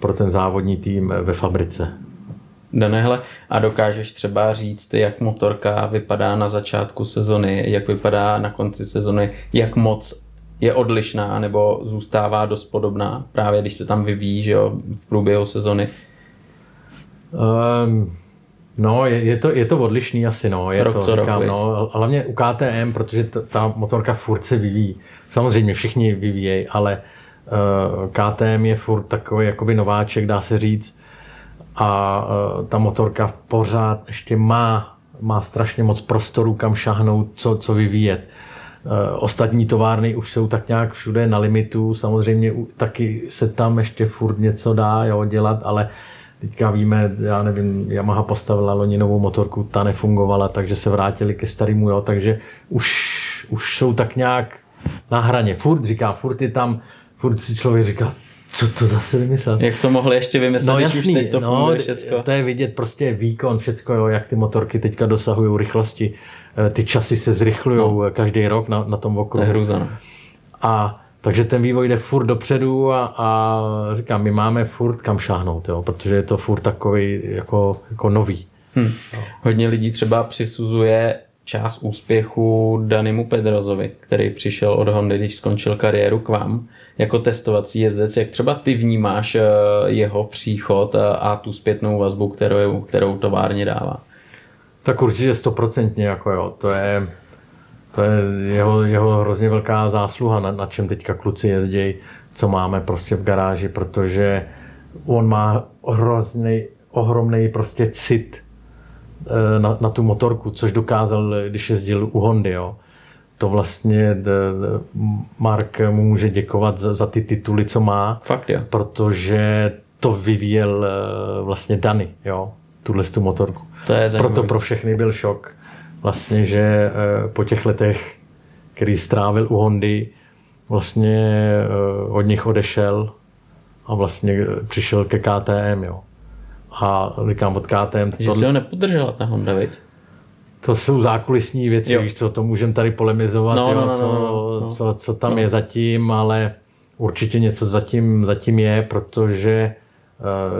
pro ten závodní tým ve fabrice. Danehle, a dokážeš třeba říct, jak motorka vypadá na začátku sezony, jak vypadá na konci sezony, jak moc je odlišná nebo zůstává dost podobná, právě když se tam vyvíjí, že jo, v průběhu sezony? Um, No, je, je, to, je to odlišný asi, no, je to, říkám, no, hlavně u K T M, protože t, ta motorka furt se vyvíjí, samozřejmě všichni vyvíjejí, ale uh, K T M je furt takový jakoby nováček, dá se říct, a uh, ta motorka pořád ještě má, má strašně moc prostoru, kam šahnout, co, co vyvíjet. Uh, ostatní továrny už jsou tak nějak všude na limitu, samozřejmě u, taky se tam ještě furt něco dá, jo, dělat, ale teďka víme, já nevím, Yamaha postavila loni novou motorku, ta nefungovala, takže se vrátili ke starému, jo, takže už, už jsou tak nějak na hraně. Furt říkám, furt je tam, furt si člověk říká, co to zase vymyslel. Jak to mohli ještě vymyslet, no, když jasný, už teď to funguje, no, všecko. To je vidět prostě výkon, všecko, jo, jak ty motorky teďka dosahují rychlosti, ty časy se zrychlují, no, každý rok na, na tom okruhu. To je hrůza. A takže ten vývoj jde furt dopředu a, a říkám, my máme furt kam šáhnout, jo, protože je to furt takový jako, jako nový. Hmm. Hodně lidí třeba přisuzuje část úspěchu Danimu Pedrosovi, který přišel od Hondy, když skončil kariéru, k vám. jako testovací jezdec, jak třeba ty vnímáš jeho příchod a tu zpětnou vazbu, kterou, kterou továrně dává? Tak určitě stoprocentně, jako jo, to je, to je jeho, jeho hrozně velká zásluha, na, na čem teďka kluci jezdějí, co máme prostě v garáži, protože on má hrozný, ohromný prostě cit na, na tu motorku, což dokázal, když jezdil u Hondy, jo. To vlastně Mark mu může děkovat za, za ty tituly, co má, fakt, ja. Protože to vyvíjel vlastně Dani, jo, tuhle tu motorku. To je proto pro všechny byl šok, vlastně, že po těch letech, který strávil u Hondy, vlastně od nich odešel a vlastně přišel ke K T M, jo. A říkám od K T M... Že to... se ho nepodržela ta Honda, viď? To jsou zákulisní věci, jo. Víš co, to můžeme tady polemizovat, no, jo, no, no, co, no, no. Co, co tam no. je zatím, ale určitě něco zatím, zatím je, protože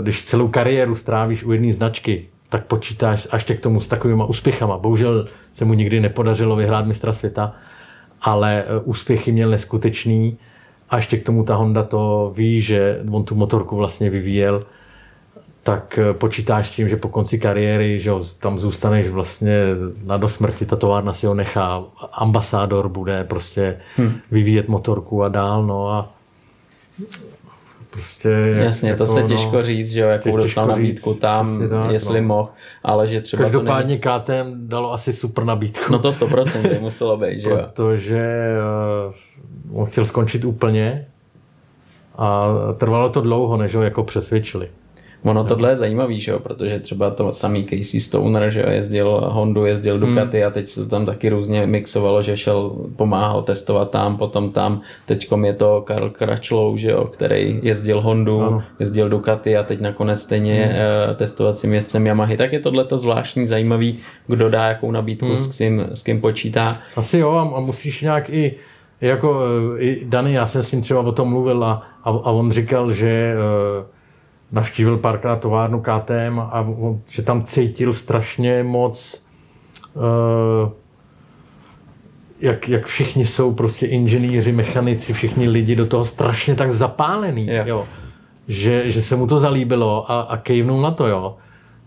když celou kariéru strávíš u jedné značky, tak počítáš až tě k tomu s takovýma úspěchama. Bohužel se mu nikdy nepodařilo vyhrát mistra světa, ale úspěchy měl neskutečný a ještě k tomu ta Honda to ví, že on tu motorku vlastně vyvíjel, tak počítáš s tím, že po konci kariéry, že tam zůstaneš vlastně na do smrti, ta továrna si ho nechá, ambasádor bude prostě hmm. vyvíjet motorku a dál, no a prostě... Jasně, to jako, se těžko no, říct, že jo, jakou dostal nabídku tam, dát, jestli no. mohl, ale že třeba... Každopádně to není... K T M dalo asi super nabídku. No to sto procent muselo být, že jo. Protože uh, on chtěl skončit úplně a trvalo to dlouho, než ho jako přesvědčili. Ono tohle je zajímavý, že jo, protože třeba to samý Casey Stoner, že jo, jezdil Hondu, jezdil Ducati hmm. a teď se to tam taky různě mixovalo, že šel, pomáhal testovat tam, potom tam, teďkom je to Karl Kračlou, že jo, který jezdil Hondu, ano. jezdil Ducati a teď nakonec stejně hmm. testovacím jezdcem Yamahy, tak je tohleto zvláštní zajímavý, kdo dá jakou nabídku, hmm. s kým, s kým počítá. Asi jo, a musíš nějak i jako i Dani, já jsem s ním třeba o tom mluvil a, a, a on říkal, že navštívil párkrát továrnu K T M a že tam cítil strašně moc, jak, jak všichni jsou prostě inženýři, mechanici, všichni lidi do toho strašně tak zapálení, yeah. jo. Že, že se mu to zalíbilo a, a kejvnul na to. Jo.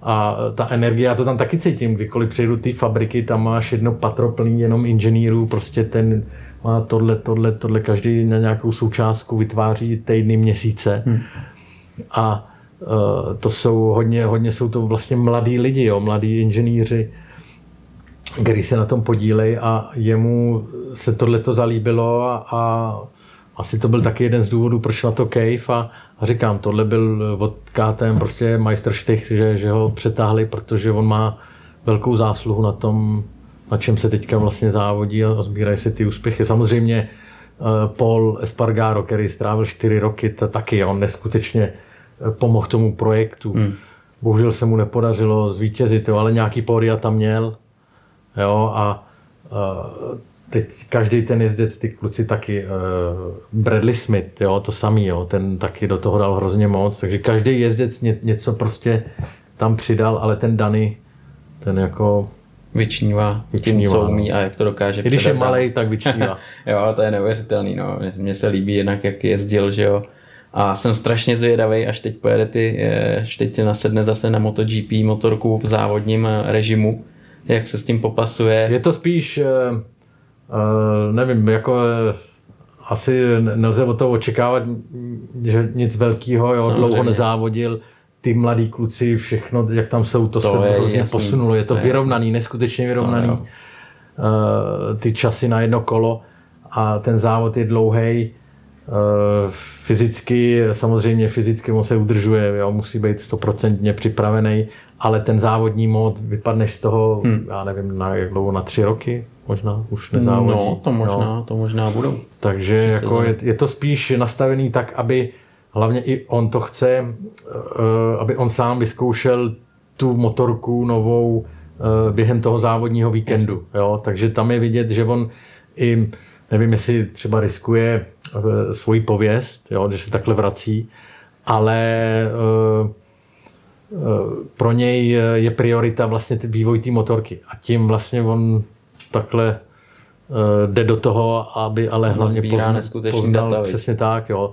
A ta energie, já to tam taky cítím, kdykoliv přejdu té fabriky, tam máš jedno patro plný jenom inženýrů, prostě ten má tohle, tohle, tohle, každý na nějakou součástku vytváří týdny, měsíce. Hmm. A uh, to jsou hodně, hodně jsou to vlastně mladí lidi, jo, mladí inženýři, kteří se na tom podílejí a jemu se tohleto zalíbilo a, a asi to byl taky jeden z důvodů, proč na to kejf a, a říkám, tohle byl od K T M prostě majstrštych, že, že ho přetáhli, protože on má velkou zásluhu na tom, na čem se teďka vlastně závodí a sbírají se ty úspěchy. Samozřejmě Pol Espargaró, který strávil čtyři roky, to taky on neskutečně pomohl tomu projektu. Hmm. Bohužel se mu nepodařilo zvítězit, jo, ale nějaký pódia tam měl. Jo, a, a teď každý ten jezdec, ty kluci taky, uh, Bradley Smith, jo, to samý, jo, ten taky do toho dal hrozně moc, takže každý jezdec ně, něco prostě tam přidal, ale ten Dani, ten jako... Vyčnívá, tím, co umí a jak to dokáže předat. Když je malej, tak vyčnívá. Jo, to je neuvěřitelný, no. Mně se líbí jednak, jak jezdil, že jo. A jsem strašně zvědavej, až teď pojede ty, až teď nasedne zase na MotoGP motorku v závodním režimu, jak se s tím popasuje. Je to spíš, nevím, jako asi nelze od toho očekávat, že nic velkého, jo, samozřejmě. Dlouho nezávodil. Ty mladí kluci, všechno, jak tam jsou, to, to se hrozně jasný, posunulo. Je to, to vyrovnaný, jasný. Neskutečně vyrovnaný. Uh, ty časy na jedno kolo a ten závod je dlouhý. Uh, fyzicky, samozřejmě fyzicky on se udržuje, jo, musí být stoprocentně připravený, ale ten závodní mód, vypadneš z toho, hmm. já nevím, na, jak dlouho, na tři roky možná už nezávodí. No, to možná, no. to možná budou. Takže jako je, je to spíš nastavený tak, aby hlavně i on to chce, aby on sám vyzkoušel tu motorku novou během toho závodního víkendu. Jo? Takže tam je vidět, že on i, nevím, jestli třeba riskuje svoji pověst, jo? Že se takhle vrací, ale pro něj je priorita vlastně vývoj té motorky. A tím vlastně on takhle jde do toho, aby ale hlavně poznal, poznal přesně tak, jo.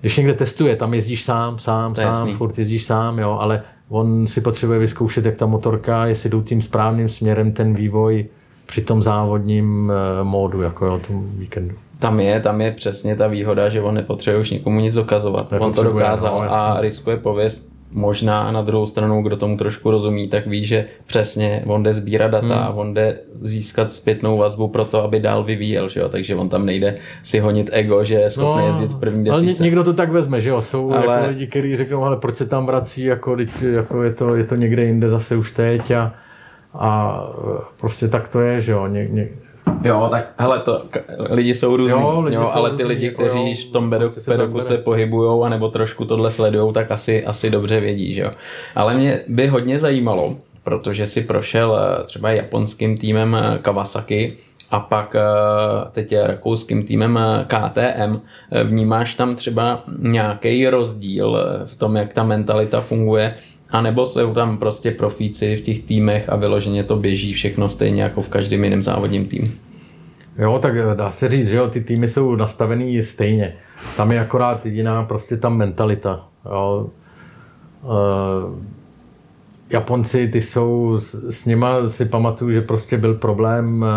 Když někde testuje, tam jezdíš sám, sám, to sám, jasný. Furt jezdíš sám, jo, ale on si potřebuje vyzkoušet, jak ta motorka, jestli jdou tím správným směrem ten vývoj při tom závodním módu, jako jo, tom víkendu. Tam je, tam je přesně ta výhoda, že on nepotřebuje už nikomu nic dokazovat. On to dokázal no, a riskuje pověst. Možná na druhou stranu, kdo tomu trošku rozumí, tak ví, že přesně on jde sbírat data, hmm. on jde získat zpětnou vazbu pro to, aby dál vyvíjel, že jo? Takže on tam nejde si honit ego, že je schopný no, jezdit v první desíce. Ale někdo to tak vezme, že jo, jsou ale... jako lidi, kteří řeknou, ale proč se tam vrací, jako, jako je, to, je to někde jinde zase už teď a, a prostě tak to je, že jo. Ně, ně... Jo, tak hele, to, k- lidi jsou různý, jo, lidi jo, jsou ale ty různý, lidi, kteří v tom bedoku prostě se, se pohybujou a nebo trošku tohle sledujou, tak asi, asi dobře vědí, že jo. Ale mě by hodně zajímalo, protože si prošel třeba japonským týmem Kawasaki a pak teď rakouským týmem K T M. Vnímáš tam třeba nějaký rozdíl v tom, jak ta mentalita funguje? A nebo jsou tam prostě profíci v těch týmech a vyloženě to běží všechno stejně jako v každém jiném závodním týmu? Jo, tak dá se říct, že jo, ty týmy jsou nastavený stejně. Tam je akorát jediná prostě ta mentalita. Jo. E, Japonci, ty jsou, s, s nima si pamatuju, že prostě byl problém, e,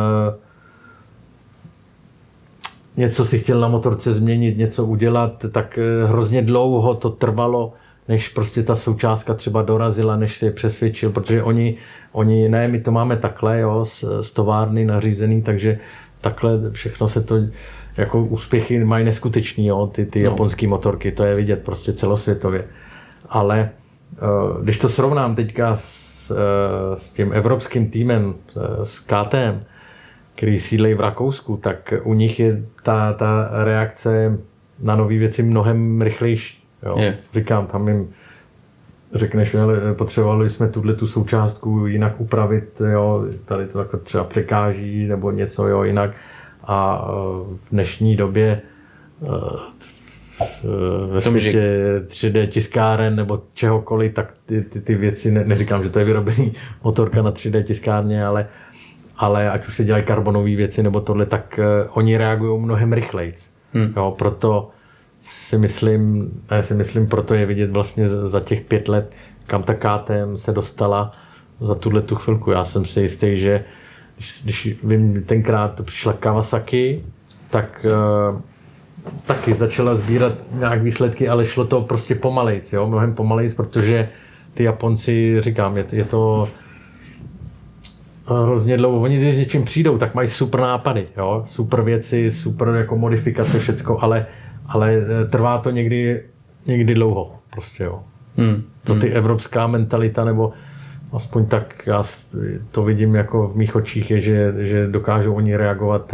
něco si chtěl na motorce změnit, něco udělat, tak e, hrozně dlouho to trvalo, než prostě ta součástka třeba dorazila, než se je přesvědčil, protože oni, oni ne, my to máme takhle, jo, z, z továrny nařízený, takže takhle všechno se to, jako úspěchy mají neskutečný, jo, ty, ty no. japonský motorky, to je vidět prostě celosvětově. Ale když to srovnám teďka s, s tím evropským týmem, s K T M, který sídlí v Rakousku, tak u nich je ta, ta reakce na nové věci mnohem rychlejší. Jo, říkám, tam jim řekneš, ale potřebovali jsme tuhle tu součástku jinak upravit, jo, tady to jako třeba překáží nebo něco, jo, jinak. A v dnešní době ve světě tři dé tiskáren nebo čehokoliv, tak ty, ty, ty věci, ne, neříkám, že to je vyrobený motorka na tři dé tiskárně, ale, ale ať už se dělají karbonové věci nebo tohle, tak oni reagují mnohem rychlejc. Hmm. Jo, proto si myslím, ne, si myslím, proto je vidět vlastně za těch pět let, kam ta K T M se dostala za tuhle tu chvilku. Já jsem si jistý, že když, když vím, tenkrát přišla Kawasaki, tak uh, taky začala sbírat nějak výsledky, ale šlo to prostě pomalejc, jo, mnohem pomalejc, protože ty Japonci, říkám, je, je to hrozně dlouho. Oni když s něčím přijdou, tak mají super nápady, jo, super věci, super jako modifikace, všecko, ale ale trvá to někdy, někdy dlouho, prostě jo. Hmm. To ty evropská mentalita, nebo aspoň tak já to vidím jako v mých očích, je, že, že dokážou oni reagovat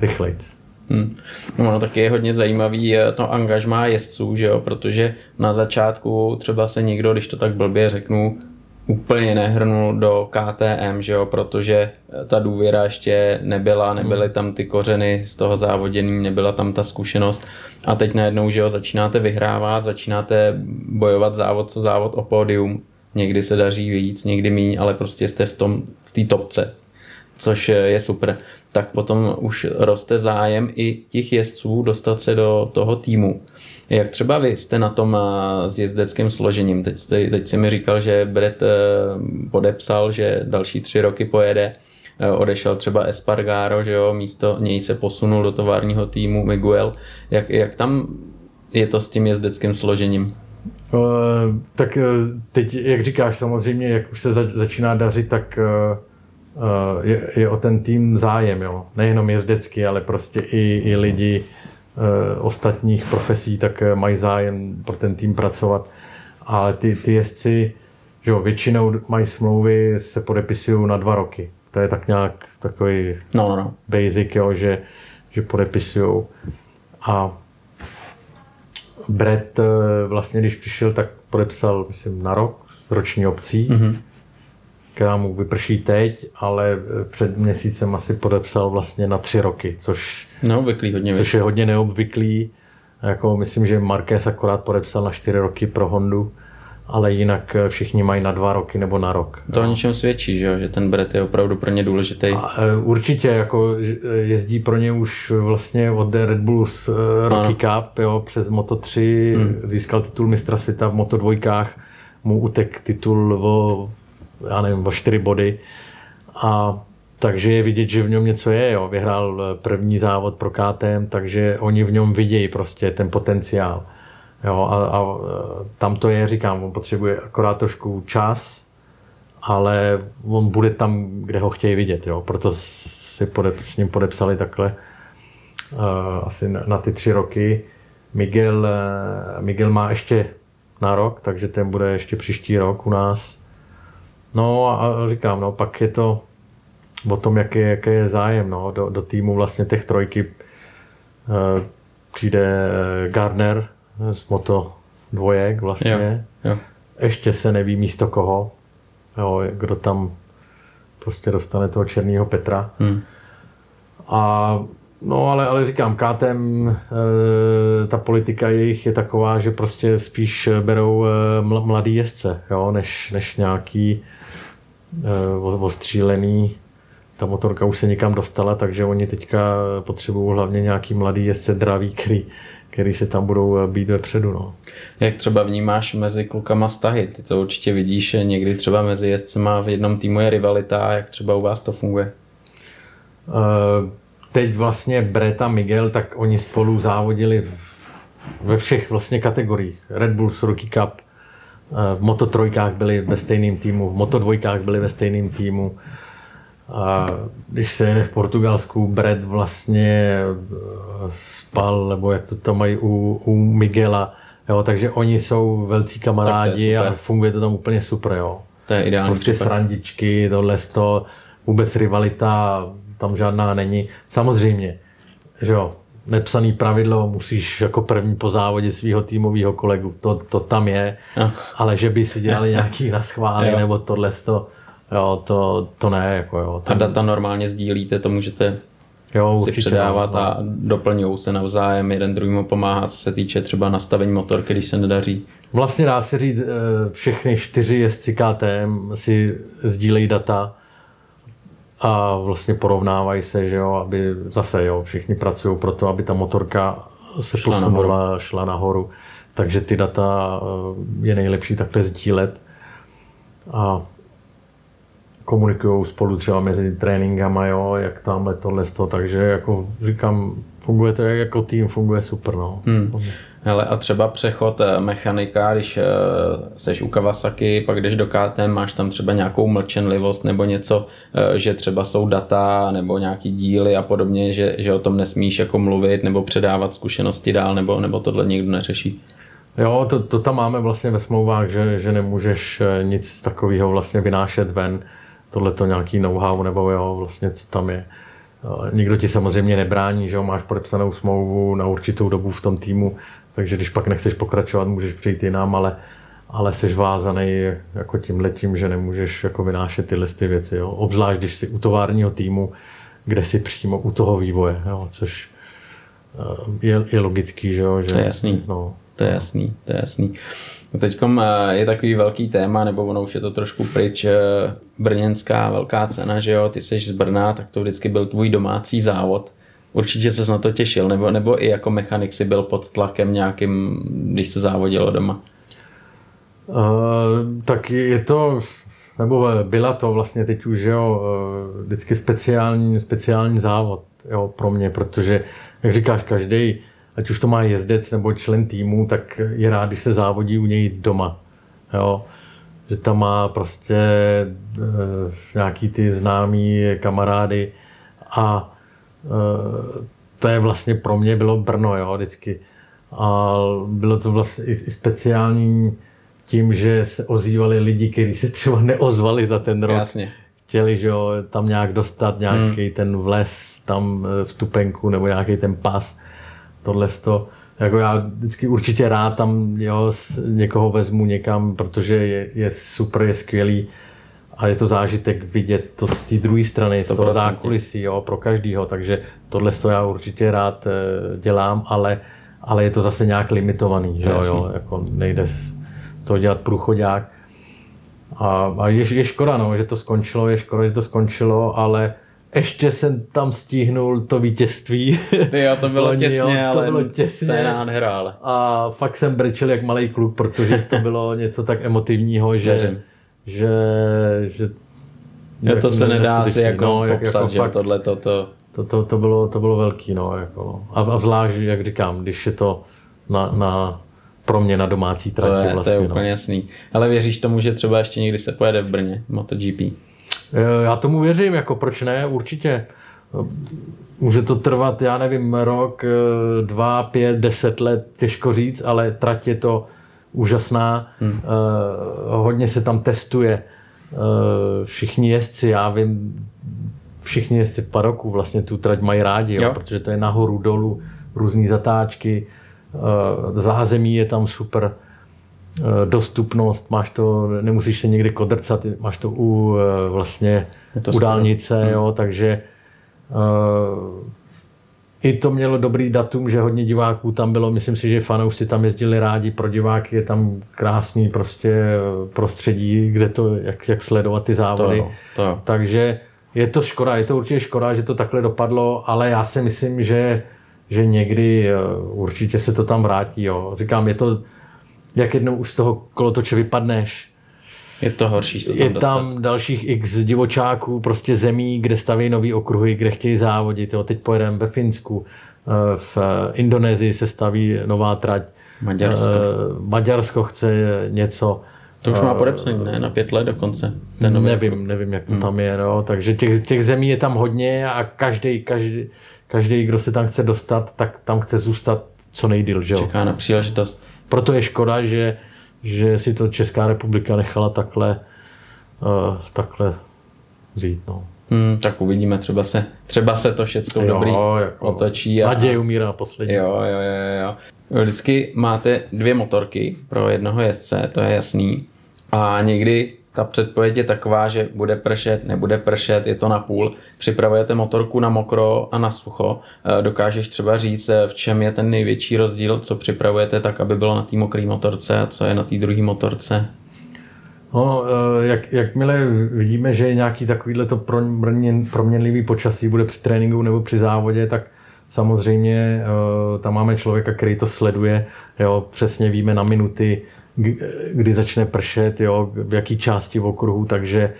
rychlejc. Hmm. No, taky je hodně zajímavý to angažmá jezdců, že jo, protože na začátku třeba se nikdo, když to tak blbě řeknu, úplně nehrnul do K T M, že jo, protože ta důvěra ještě nebyla, nebyly tam ty kořeny z toho závodění, nebyla tam ta zkušenost a teď najednou, že jo, začínáte vyhrávat, začínáte bojovat závod co závod o pódium, někdy se daří víc, někdy míň, ale prostě jste v tom, v té topce, což je super. Tak potom už roste zájem i těch jezdců dostat se do toho týmu. Jak třeba vy jste na tom s jezdeckým složením? Teď, teď jsi mi říkal, že Brad podepsal, že další tři roky pojede. Odešel třeba Espargaró, že jo, místo něj se posunul do továrního týmu Miguel. Jak, jak tam je to s tím jezdeckým složením? Uh, tak teď, jak říkáš, samozřejmě, jak už se za, začíná dařit, tak uh... Je, je o ten tým zájem, jo. Nejenom jezdecky, ale prostě i, i lidi e, ostatních profesí tak mají zájem pro ten tým pracovat. Ale ty, ty jezdci, že jo, většinou mají smlouvy, se podepisují na dva roky. To je tak nějak takový no, no. basic, jo, že, že podepisují. A Brad vlastně, když přišel, tak podepsal, myslím, na rok s roční opcí. Mm-hmm. Která mu vyprší teď, ale před měsícem asi podepsal vlastně na tři roky, což, hodně což je hodně neobvyklý. Jako myslím, že Marquez akorát podepsal na čtyři roky pro Hondu ale jinak všichni mají na dva roky nebo na rok. To o něčem svědčí, že, že ten Brad je opravdu pro ně důležitý. A určitě, jako jezdí pro ně už vlastně od Red Bullu z Rocky Cup, jo, přes Moto tři, hmm. získal titul mistra světa v Moto dva, mu utek titul o, já nevím, o čtyři body. A takže je vidět, že v něm něco je, jo. Vyhrál první závod pro K T M, takže oni v něm vidějí prostě ten potenciál. Jo, a, a tam to je, říkám, on potřebuje akorát trošku čas, ale on bude tam, kde ho chtějí vidět, jo. Proto si podep, s ním podepsali takhle uh, asi na, na ty tři roky. Miguel, uh, Miguel má ještě na rok, takže ten bude ještě příští rok u nás. No a, a říkám, no pak je to o tom, jaký je, jaký je zájem, no. Do, do týmu vlastně těch trojky uh, přijde Gardner z Moto dvojek vlastně, jo, jo. Ještě se neví místo koho, jo, kdo tam prostě dostane toho černýho Petra. Hmm. A no ale, ale říkám, K T M, e, ta politika jejich je taková, že prostě spíš berou e, mladý jezdce, jo, než, než nějaký e, ostřílený. Ta motorka už se někam dostala, takže oni teďka potřebují hlavně nějaký mladý jezdce dravý, který který se tam budou být vepředu. No. Jak třeba vnímáš mezi klukama vztahy? Ty to určitě vidíš, někdy třeba mezi jezdcema v jednom týmu je rivalita, a jak třeba u vás to funguje? Teď vlastně Brad a Miguel, tak oni spolu závodili ve všech vlastně kategoriích. Red Bull Rookie Cup, v Moto tři byli ve stejném týmu, v Moto dva byli ve stejném týmu. A když se jede v Portugalsku, Brad vlastně spal, nebo jak to tam mají u, u Miguela, jo, takže oni jsou velcí kamarádi a funguje to tam úplně super, jo. To je ideální. Prostě super. Srandičky, tohle to, vůbec rivalita tam žádná není. Samozřejmě, že jo, nepsaný pravidlo, musíš jako první po závodě svého týmového kolegu, to, to tam je, no. Ale že by si dělali nějaký naschvály nebo tohle to, jo, to, to ne, jako jo. Tam... A data normálně sdílíte, to můžete jo, si předávat, no, no. A doplňují se navzájem, jeden druhýmu pomáhá, co se týče třeba nastavení motorky, když se nedaří. Vlastně dá se říct, všechny čtyři jezdci K T M si sdílejí data a vlastně porovnávají se, že jo, aby zase, jo, všichni pracují pro to, aby ta motorka se šla posunula, nahoru. šla nahoru. Takže ty data je nejlepší takhle sdílet. A komunikují spolu třeba mezi tréninkama, jo, jak tamhle tohle z toho, takže jako říkám, funguje to jako tým, funguje super, no. Hmm. Hele, a třeba přechod mechanika, když seš u Kawasaki, pak jdeš do K T M, máš tam třeba nějakou mlčenlivost nebo něco, že třeba jsou data nebo nějaký díly a podobně, že, že o tom nesmíš jako mluvit nebo předávat zkušenosti dál, nebo, nebo tohle nikdo neřeší. Jo, to, to tam máme vlastně ve smlouvách, že, že nemůžeš nic takového vlastně vynášet ven. Tohle to nějaký know-how nebo jo, vlastně co tam je. Nikdo ti samozřejmě nebrání, že jo, máš podepsanou smlouvu na určitou dobu v tom týmu, takže když pak nechceš pokračovat, můžeš přijít jinam, ale, ale seš vázaný jako tímhletím, že nemůžeš jako vynášet tyhle ty věci, jo. Obzvlášť když jsi u továrního týmu, kde jsi přímo u toho vývoje, jo, což je, je logický, že jo. Že, to je jasný. No, to je jasný, to je jasný. Teď je takový velký téma, nebo ono už je to trošku pryč, brněnská velká cena, že jo, ty jsi z Brna, tak to vždycky byl tvůj domácí závod. Určitě ses na to těšil, nebo, nebo i jako mechanik si byl pod tlakem nějakým, když se závodilo doma? Uh, tak je to, nebo byla to vlastně teď už, že jo, vždycky speciální, speciální závod, jo, pro mě, protože, jak říkáš, každý, ať už to má jezdec nebo člen týmu, tak je rád, když se závodí u něj doma. Jo? Že tam má prostě e, nějaký ty známí kamarády a e, to je vlastně pro mě bylo Brno, jo, vždycky. A bylo to vlastně i speciální tím, že se ozývali lidi, kteří se třeba neozvali za ten rok. Jasně. Chtěli, že jo, tam nějak dostat nějaký hmm. ten vles, tam vstupenku nebo nějaký ten pas. Tohle to, jako já vždycky určitě rád tam, jo, někoho vezmu někam, protože je, je super, je skvělý a je to zážitek vidět to z té druhé strany, sto procent. Z toho zákulisí, jo, pro každýho, takže tohle to já určitě rád dělám, ale, ale je to zase nějak limitovaný, že jo, jo, jako nejde toho dělat průchodák. A, a je, je škoda, no, že to skončilo, je škoda, že to skončilo, ale ještě jsem tam stihnul to vítězství. Jo, to bylo těsně, ale to bylo těsně. To je nádhera, ale. A fakt jsem brečel jak malej kluk, protože to bylo něco tak emotivního, že... že, že jo, to se nedá si jako no, popsat, jako že fakt, tohle toto... To, to, to, bylo, to bylo velký, no, jako. A, a zvlášť, jak říkám, když je to na... na pro mě na domácí trati to je, vlastně. To je úplně no. jasný. Ale věříš tomu, že třeba ještě někdy se pojede v Brně MotoGP? Já tomu věřím, jako proč ne, určitě. Může to trvat, já nevím, rok, dva, pět, deset let, těžko říct, ale trať je to úžasná. Hmm. Hodně se tam testuje. Všichni jezdci, já vím, všichni jezdci v Paroku vlastně tu trať mají rádi, jo? Jo. Protože to je nahoru, dolů, různý zatáčky. Zázemí je tam super, dostupnost, máš to, nemusíš se někde kodrcat, máš to u, vlastně, to u dálnice, hmm. jo, takže uh, i to mělo dobrý datum, že hodně diváků tam bylo, myslím si, že fanoušci tam jezdili rádi, pro diváky je tam krásný prostě prostředí, kde to, jak, jak sledovat ty závody, to jo, to jo. Takže je to škoda, je to určitě škoda, že to takhle dopadlo, ale já si myslím, že že někdy určitě se to tam vrátí, jo. Říkám, je to, jak jednou už z toho kolotoče vypadneš. Je to horší se tam je dostat. Tam dalších x divočáků, prostě zemí, kde staví nový okruhy, kde chtějí závodit, jo. Teď pojedeme ve Finsku, v Indonésii se staví nová trať. Maďarsko. Maďarsko chce něco. To už má podepsaný, ne? Na pět let dokonce. Ten nevím, okruh. nevím, jak to hmm. tam je, jo. Takže těch, těch zemí je tam hodně a každý, každý, Každý, kdo se tam chce dostat, tak tam chce zůstat co nejdýl, že jo? Čeká na příležitost. Proto je škoda, že, že si to Česká republika nechala takhle, uh, takhle vzít, no. Hmm, tak uvidíme, třeba se, třeba se to všechno dobrý jako otočí. A naděj umírá poslední. Jo, jo, jo, jo. Vždycky máte dvě motorky pro jednoho jezdce, to je jasný. A někdy ta předpověď je taková, že bude pršet, nebude pršet, je to na půl. Připravujete motorku na mokro a na sucho. Dokážeš třeba říct, v čem je ten největší rozdíl, co připravujete tak, aby bylo na té mokré motorce a co je na té druhé motorce? No, jak, jakmile vidíme, že je nějaký takovýhle to proměnlivý počasí, bude při tréninku nebo při závodě, tak samozřejmě tam máme člověka, který to sleduje. Jo, přesně víme na minuty, kdy začne pršet, jo, v jaký části v okruhu, takže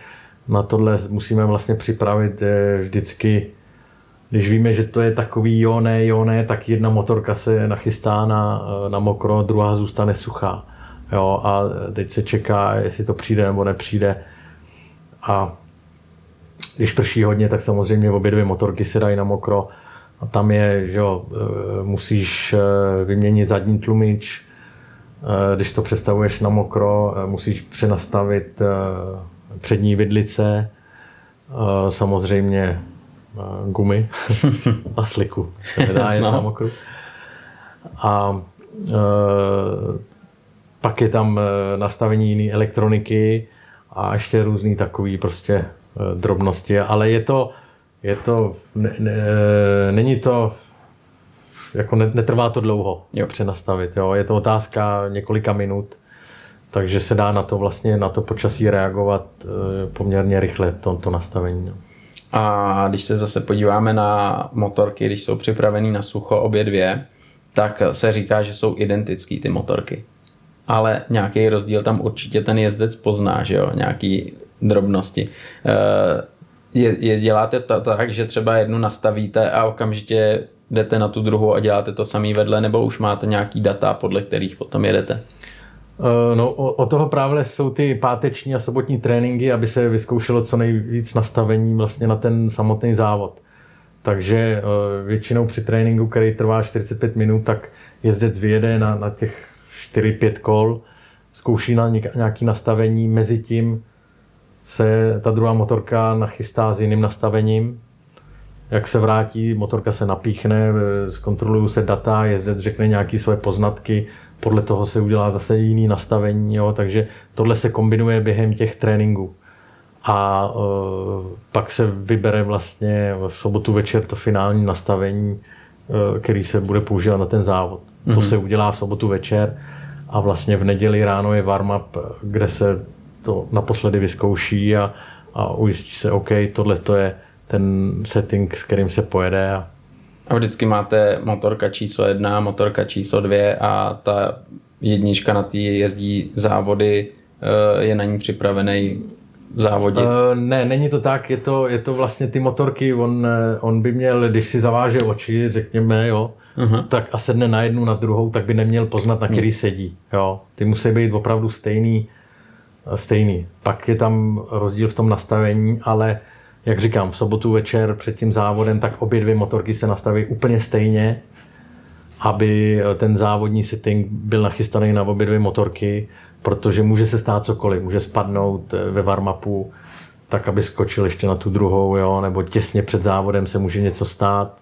na tohle musíme vlastně připravit vždycky, když víme, že to je takový jo, ne, jo, ne, tak jedna motorka se nachystá na, na mokro, druhá zůstane suchá, jo, a teď se čeká, jestli to přijde nebo nepřijde. A když prší hodně, tak samozřejmě obě dvě motorky se dají na mokro a tam je, že jo, musíš vyměnit zadní tlumič. Když to přestavuješ na mokro, musíš přenastavit přední vidlice, samozřejmě gumy a sliku se nedá jet no. na mokru. A pak je tam nastavení jiné elektroniky a ještě různý takový prostě drobnosti, ale je to, je to ne, ne, není to jako netrvá to dlouho jo. přenastavit, jo. Je to otázka několika minut, takže se dá na to vlastně, na to počasí reagovat poměrně rychle, to, to nastavení. Jo. A když se zase podíváme na motorky, když jsou připravený na sucho obě dvě, tak se říká, že jsou identický ty motorky. Ale nějaký rozdíl tam určitě ten jezdec pozná, že jo, nějaký drobnosti. Je, je, děláte to tak, že třeba jednu nastavíte a okamžitě jdete na tu druhou a děláte to samý vedle, nebo už máte nějaký data, podle kterých potom jedete? No, od toho právě jsou ty páteční a sobotní tréninky, aby se vyzkoušelo co nejvíc nastavení vlastně na ten samotný závod. Takže většinou při tréninku, který trvá čtyřicet pět minut, tak jezdec vyjede na, na těch čtyři pět kol, zkouší na nějaké nastavení, mezi tím se ta druhá motorka nachystá s jiným nastavením. Jak se vrátí, motorka se napíchne, zkontrolují se data, jezdec řekne nějaké své poznatky, podle toho se udělá zase jiný nastavení, jo, takže tohle se kombinuje během těch tréninků. A e, pak se vybere vlastně v sobotu večer to finální nastavení, e, který se bude používat na ten závod. Mm-hmm. To se udělá v sobotu večer a vlastně v neděli ráno je warm-up, kde se to naposledy vyzkouší a, a ujistí se, OK, tohle to je ten setting, s kterým se pojede. A, a vždycky máte motorka číslo jedna, motorka číslo dvě a ta jednička na té jezdí závody, je na ní připravený závodit? Uh, ne, není to tak, je to, je to vlastně ty motorky, on, on by měl, když si zaváže oči, řekněme, jo, uh-huh. tak a sedne na jednu, na druhou, tak by neměl poznat, na který hmm. sedí. Jo. Ty musí být opravdu stejný, stejný. Pak je tam rozdíl v tom nastavení, ale jak říkám, v sobotu večer před tím závodem, tak obě dvě motorky se nastaví úplně stejně, aby ten závodní setting byl nachystaný na obě dvě motorky, protože může se stát cokoliv, může spadnout ve warm-upu, tak aby skočil ještě na tu druhou, jo, nebo těsně před závodem se může něco stát,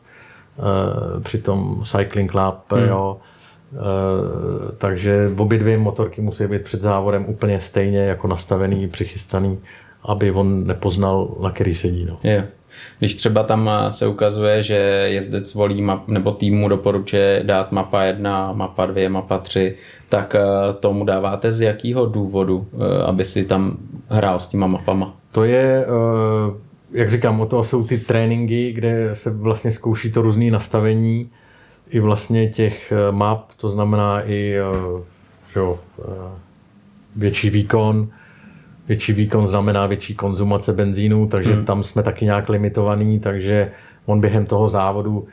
e, při tom cycling lap, hmm. jo, e, takže obě dvě motorky musí být před závodem úplně stejně jako nastavený, přichystaný, aby on nepoznal, na který sedí. No. Yeah. Když třeba tam se ukazuje, že jezdec volí map, nebo týmu doporučuje dát mapa jedna, mapa dvě, mapa tři, tak tomu dáváte z jakého důvodu, aby si tam hrál s těma mapama? To je, jak říkám, o toho jsou ty tréninky, kde se vlastně zkouší to různé nastavení i vlastně těch map, to znamená i že jo, větší výkon. Větší výkon znamená větší konzumace benzínu, takže hmm. tam jsme taky nějak limitovaný, takže on během toho závodu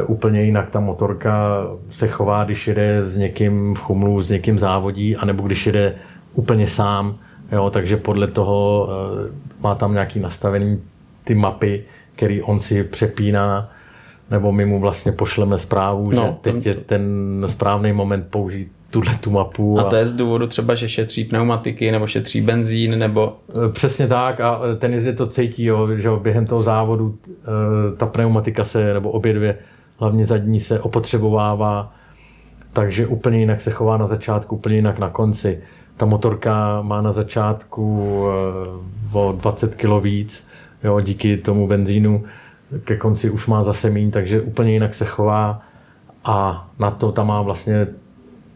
e, úplně jinak ta motorka se chová, když jede s někým v chumlu, s někým závodí, anebo když jede úplně sám, jo, takže podle toho e, má tam nějaký nastavený ty mapy, který on si přepíná, nebo my mu vlastně pošleme zprávu, no, že teď ten... je ten správný moment použít tu mapu. A to je z důvodu třeba, že šetří pneumatiky, nebo šetří benzín, nebo... Přesně tak a ten jezdec to cítí, jo, že během toho závodu ta pneumatika se, nebo obě dvě, hlavně zadní, se opotřebovává, takže úplně jinak se chová na začátku, úplně jinak na konci. Ta motorka má na začátku o dvacet kilo víc, jo, díky tomu benzínu, ke konci už má zase míň, takže úplně jinak se chová a na to tam má vlastně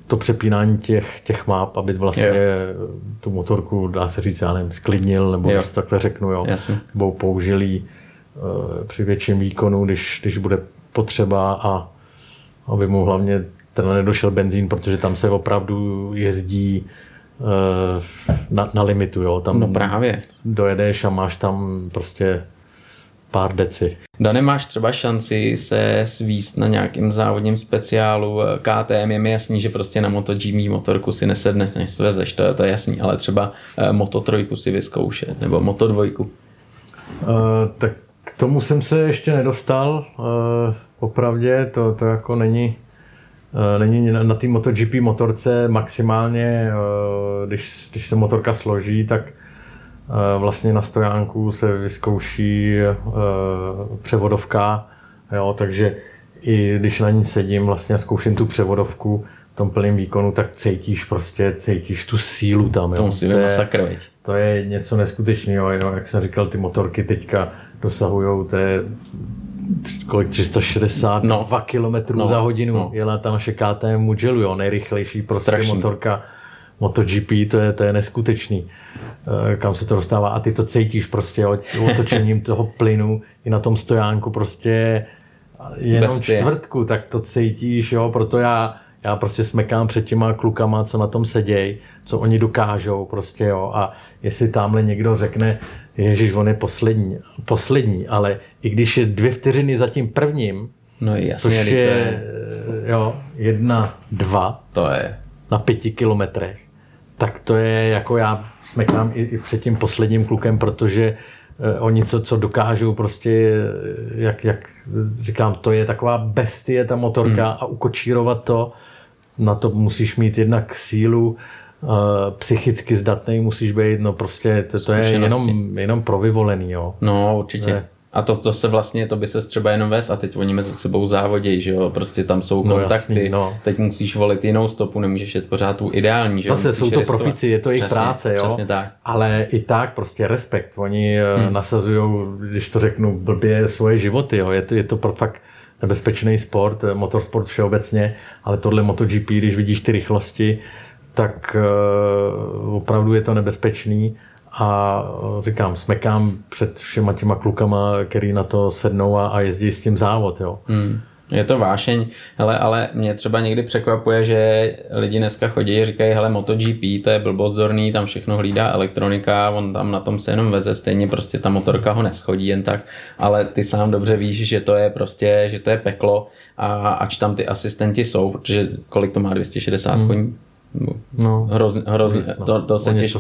to přepínání těch, těch map, aby vlastně jo. tu motorku, dá se říct, já nevím, sklidnil, nebo jo. takhle řeknu, jo. Nebo použil ji e, při větším výkonu, když, když bude potřeba a aby mu hlavně teda nedošel benzín, protože tam se opravdu jezdí e, na, na limitu, jo. Tam no právě. Dojedeš a máš tam prostě pár deci. Dane, máš třeba šanci se svíst na nějakým závodním speciálu K T M? Je mi jasný, že prostě na MotoGP motorku si nesedneš, než svezeš, to je to jasný, ale třeba Moto tři si vyzkoušet, nebo Moto dva. Uh, tak k tomu jsem se ještě nedostal, uh, popravdě, to, to jako není, uh, není na, na té MotoGP motorce maximálně, uh, když, když se motorka složí, tak vlastně na stojánku se vyzkouší e, převodovka, jo, takže i když na ní sedím vlastně a zkouším tu převodovku v tom plném výkonu, tak cítíš prostě, cítíš tu sílu tam. Jo. To musí být masakr, viď? To je něco neskutečného, jo, jak jsem říkal, ty motorky teďka dosahujou, to je kolik, tři sta šedesát, no. dva kilometry no. za hodinu, no. jela ta naše K T M Mugello, jo, nejrychlejší prostě strašný. motorka. MotoGP, to je, to je neskutečný, kam se to dostává a ty to cítíš prostě otočením toho plynu i na tom stojánku prostě jenom Bestie. čtvrtku, tak to cítíš, jo, proto já, já prostě smekám před těma klukama, co na tom seděj, co oni dokážou prostě, jo, a jestli tamhle někdo řekne, ježiš, on je poslední, poslední, ale i když je dvě vteřiny za tím prvním, no jasně, což je, je, jo, jedna, dva, to je na pěti kilometrech, tak to je jako já smekám i před tím posledním klukem, protože oni co, co dokážou prostě, jak, jak říkám, to je taková bestie ta motorka hmm. a ukočírovat to, na to musíš mít jednak sílu, psychicky zdatnej musíš být, no prostě to, to je jenom, jenom pro vyvolený, jo. No určitě. Ne. A to, to se vlastně, to by se třeba jenom vez a teď oni mezi sebou závodějí, že jo, prostě tam jsou kontakty, no jasný, no. Teď musíš volit jinou stopu, nemůžeš jet pořád tu ideální, že jo. Zase jsou to profici, je to jejich práce, jo, přesně tak. Ale i tak prostě respekt, oni hmm. nasazují, když to řeknu blbě, svoje životy, jo, je to, je to fakt nebezpečný sport, motorsport všeobecně, ale tohle MotoGP, když vidíš ty rychlosti, tak uh, opravdu je to nebezpečný. A říkám, smekám před všema těma klukama, který na to sednou a, a jezdí s tím závod. Jo. Hmm. Je to vášeň, hele, ale mě třeba někdy překvapuje, že lidi dneska chodí a říkají, hele, MotoGP, to je blbozdorný, tam všechno hlídá elektronika, on tam na tom se jenom veze, stejně prostě ta motorka ho neschodí jen tak, ale ty sám dobře víš, že to je prostě, že to je peklo a ač tam ty asistenti jsou, protože kolik to má dvě stě šedesát hmm. koní? No, hrozně, hrozně, no, to, to se těž...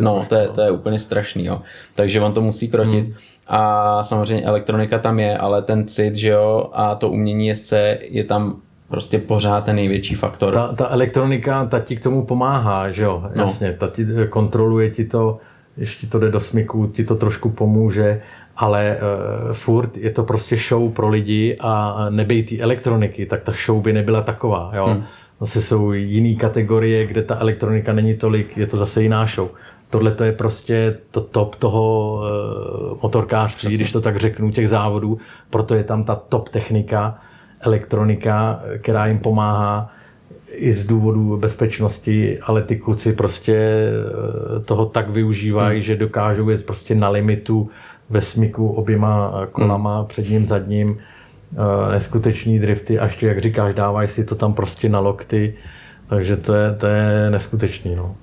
no, to je, to je úplně strašný, jo. Takže on to musí krotit hmm. a samozřejmě elektronika tam je, ale ten cit, že jo, a to umění jezdce je tam prostě pořád ten největší faktor. Ta, ta elektronika, ta ti k tomu pomáhá, že jo, jasně, no. Ta ti kontroluje ti to, ještě to jde do smyku, ti to trošku pomůže, ale uh, furt je to prostě show pro lidi a nebej té elektroniky, tak ta show by nebyla taková, jo. Hmm. Zase jsou jiné kategorie, kde ta elektronika není tolik, je to zase jiná show. Tohle to je prostě to top toho uh, motorkářství, když to tak řeknu, těch závodů, proto je tam ta top technika, elektronika, která jim pomáhá i z důvodu bezpečnosti, ale ty kluci prostě toho tak využívají, hmm. že dokážou jet prostě na limitu ve smyku oběma kolama, hmm. předním, zadním. Neskuteční drifty a ještě, jak říkáš, dávají si to tam prostě na lokty, takže to je, to je neskutečný. No.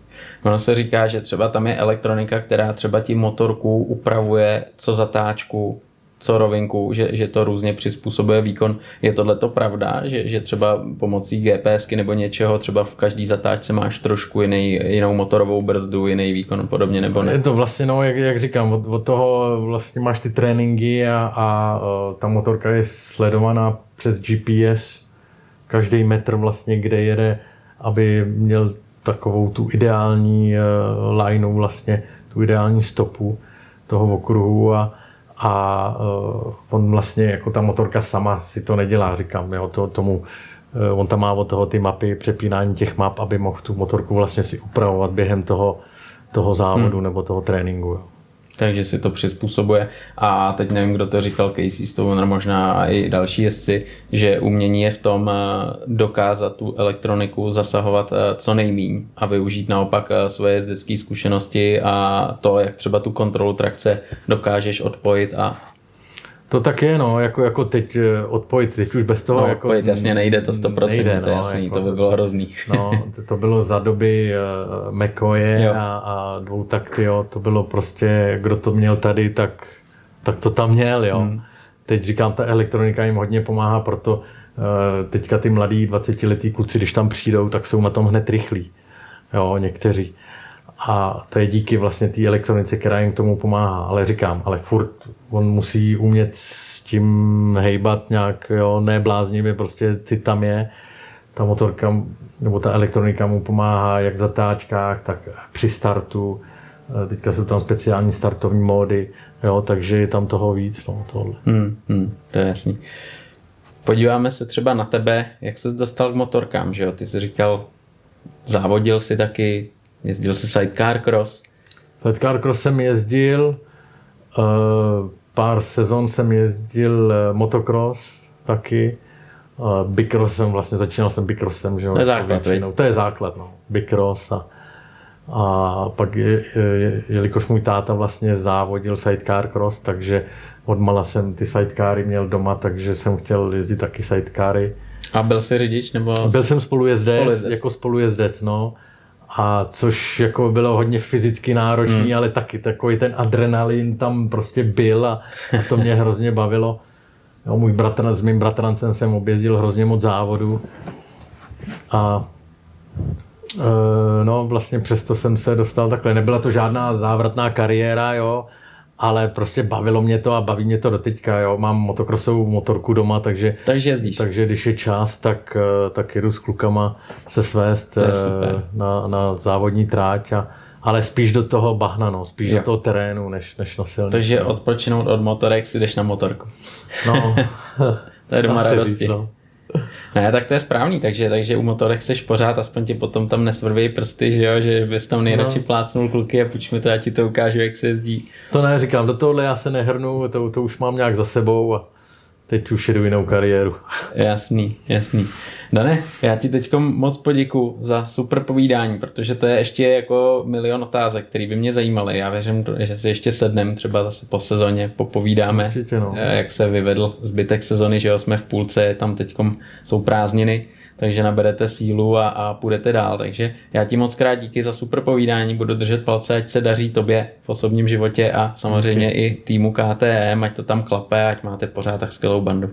Ono se říká, že třeba tam je elektronika, která třeba ti motorku upravuje, co zatáčku, co rovinku, že, že to různě přizpůsobuje výkon. Je tohleto pravda, že, že třeba pomocí GPSky nebo něčeho, třeba v každý zatáčce máš trošku jiný, jinou motorovou brzdu, jiný výkon podobně, nebo ne? Je to vlastně, no, jak, jak říkám, od, od toho vlastně máš ty tréninky a, a ta motorka je sledovaná přes G P S, každý metr vlastně, kde jede, aby měl takovou tu ideální uh, lineu vlastně, tu ideální stopu toho okruhu a A uh, on vlastně, jako ta motorka sama si to nedělá, říkám, jo, to, tomu, uh, on tam má od toho ty mapy, přepínání těch map, aby mohl tu motorku vlastně si upravovat během toho, toho závodu hmm. nebo toho tréninku. Jo. Takže si to přizpůsobuje a teď nevím, kdo to říkal, Casey Stoner, možná i další jezdci, že umění je v tom dokázat tu elektroniku zasahovat co nejméně a využít naopak svoje jezdecké zkušenosti a to, jak třeba tu kontrolu trakce dokážeš odpojit a... To tak je, no, jako, jako teď odpojit, teď už bez toho... No, jako, odpojit jasně nejde, to sto procent, nejde, to no, jasný, jako, to by bylo hrozný. No, to bylo za doby uh, McCoye a, a dvou takty, jo, to bylo prostě, kdo to měl tady, tak, tak to tam měl, jo. Hmm. Teď říkám, ta elektronika jim hodně pomáhá, proto uh, teďka ty mladí dvacetiletí kluci, když tam přijdou, tak jsou na tom hned rychlí, jo, někteří. A to je díky vlastně té elektronice, která jim k tomu pomáhá, ale říkám, ale furt on musí umět s tím hejbat nějak, jo, ne bláznivě, prostě citam je, ta motorka nebo ta elektronika mu pomáhá jak v zatáčkách, tak při startu, teďka jsou tam speciální startovní módy, jo, takže je tam toho víc, no, tohle. Hmm, hmm, to je jasný. Podíváme se třeba na tebe, jak ses dostal k motorkám, že jo, ty jsi říkal, závodil jsi taky, jezdil jsi sidecar cross? Sidecar cross jsem jezdil, pár sezon jsem jezdil motocross taky, bicross jsem vlastně, začínal jsem bicrossem, že jo? To je základ, to je základ, no, bicross a, a pak, je, je, jelikož můj táta vlastně závodil sidecar cross, takže odmala jsem ty sidecary měl doma, takže jsem chtěl jezdit taky sidecary. A byl jsi řidič nebo? Byl jsem spolujezdec, spolujezdec. jako spolujezdec, no. A což jako bylo hodně fyzicky náročný, hmm. ale taky takový ten adrenalin tam prostě byl a, a to mě hrozně bavilo. Jo, můj bratr, s mým bratrancem jsem objezdil hrozně moc závodů a e, no vlastně přesto jsem se dostal takhle. Nebyla to žádná závratná kariéra, jo, ale prostě bavilo mě to a baví mě to doteďka, jo. Mám motokrosovou motorku doma, takže, takže, takže když je čas, tak, tak jedu s klukama se svést na, na závodní tráť, a, ale spíš do toho bahna, no, spíš jo. do toho terénu, než, než na silnici. Takže odpočinout od motorek si jdeš na motorku. No. To je doma radosti. Víc, no. Ne, tak to je správný, takže, takže u motorek seš pořád, aspoň ti potom tam nesvrvějí prsty, že jo, že bys tam nejradši no. plácnul kluky a půjč mi to, já ti to ukážu, jak se jezdí. To ne, říkám, do tohohle já se nehrnu, to, to už mám nějak za sebou a teď už jedu jinou kariéru. Jasný, jasný. Dane, já ti teďko moc poděkuju za super povídání, protože to je ještě jako milion otázek, které by mě zajímaly. Já věřím, že si ještě sednem, třeba zase po sezóně popovídáme, určitě, no. Jak se vyvedl zbytek sezony, že jo, jsme v půlce, tam teďkom jsou prázdniny, takže naberete sílu a, a půjdete dál. Takže já ti moc krát díky za super povídání, budu držet palce, ať se daří tobě v osobním životě a samozřejmě díky. I týmu K T M, ať to tam klape, ať máte pořád tak skvělou bandu.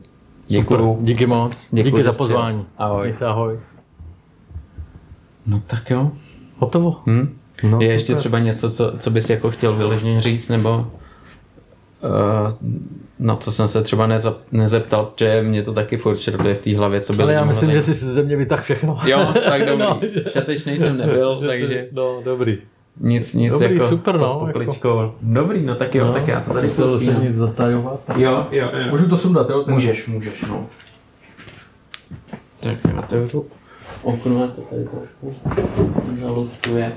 Děkuju. Super, díky moc, díky, díky za pozvání. Ahoj. Se, ahoj. No tak jo. Hotovo. Hm? No, je ještě super. Třeba něco, co, co bys jako chtěl vyloženě říct, nebo... Uh, no, co jsem se třeba nezap, nezeptal, že mě to taky furt čerpuje v té hlavě, co bylo. Ale já myslím, že jsi ze mě vytáhl všechno. Jo, tak dobrý. No. Šatečnej jsem nebyl, takže... No, dobrý. Nic, nic dobrý, jako... Super, no, jako... Dobrý, no tak jo, no, tak já to tady chtěl se nic zatajovat. Tak... Jo, jo, jo. Můžu to sundat, jo? Ten... Můžeš, můžeš, no. Tak já otevřu okno, to tady trošku zalustuje.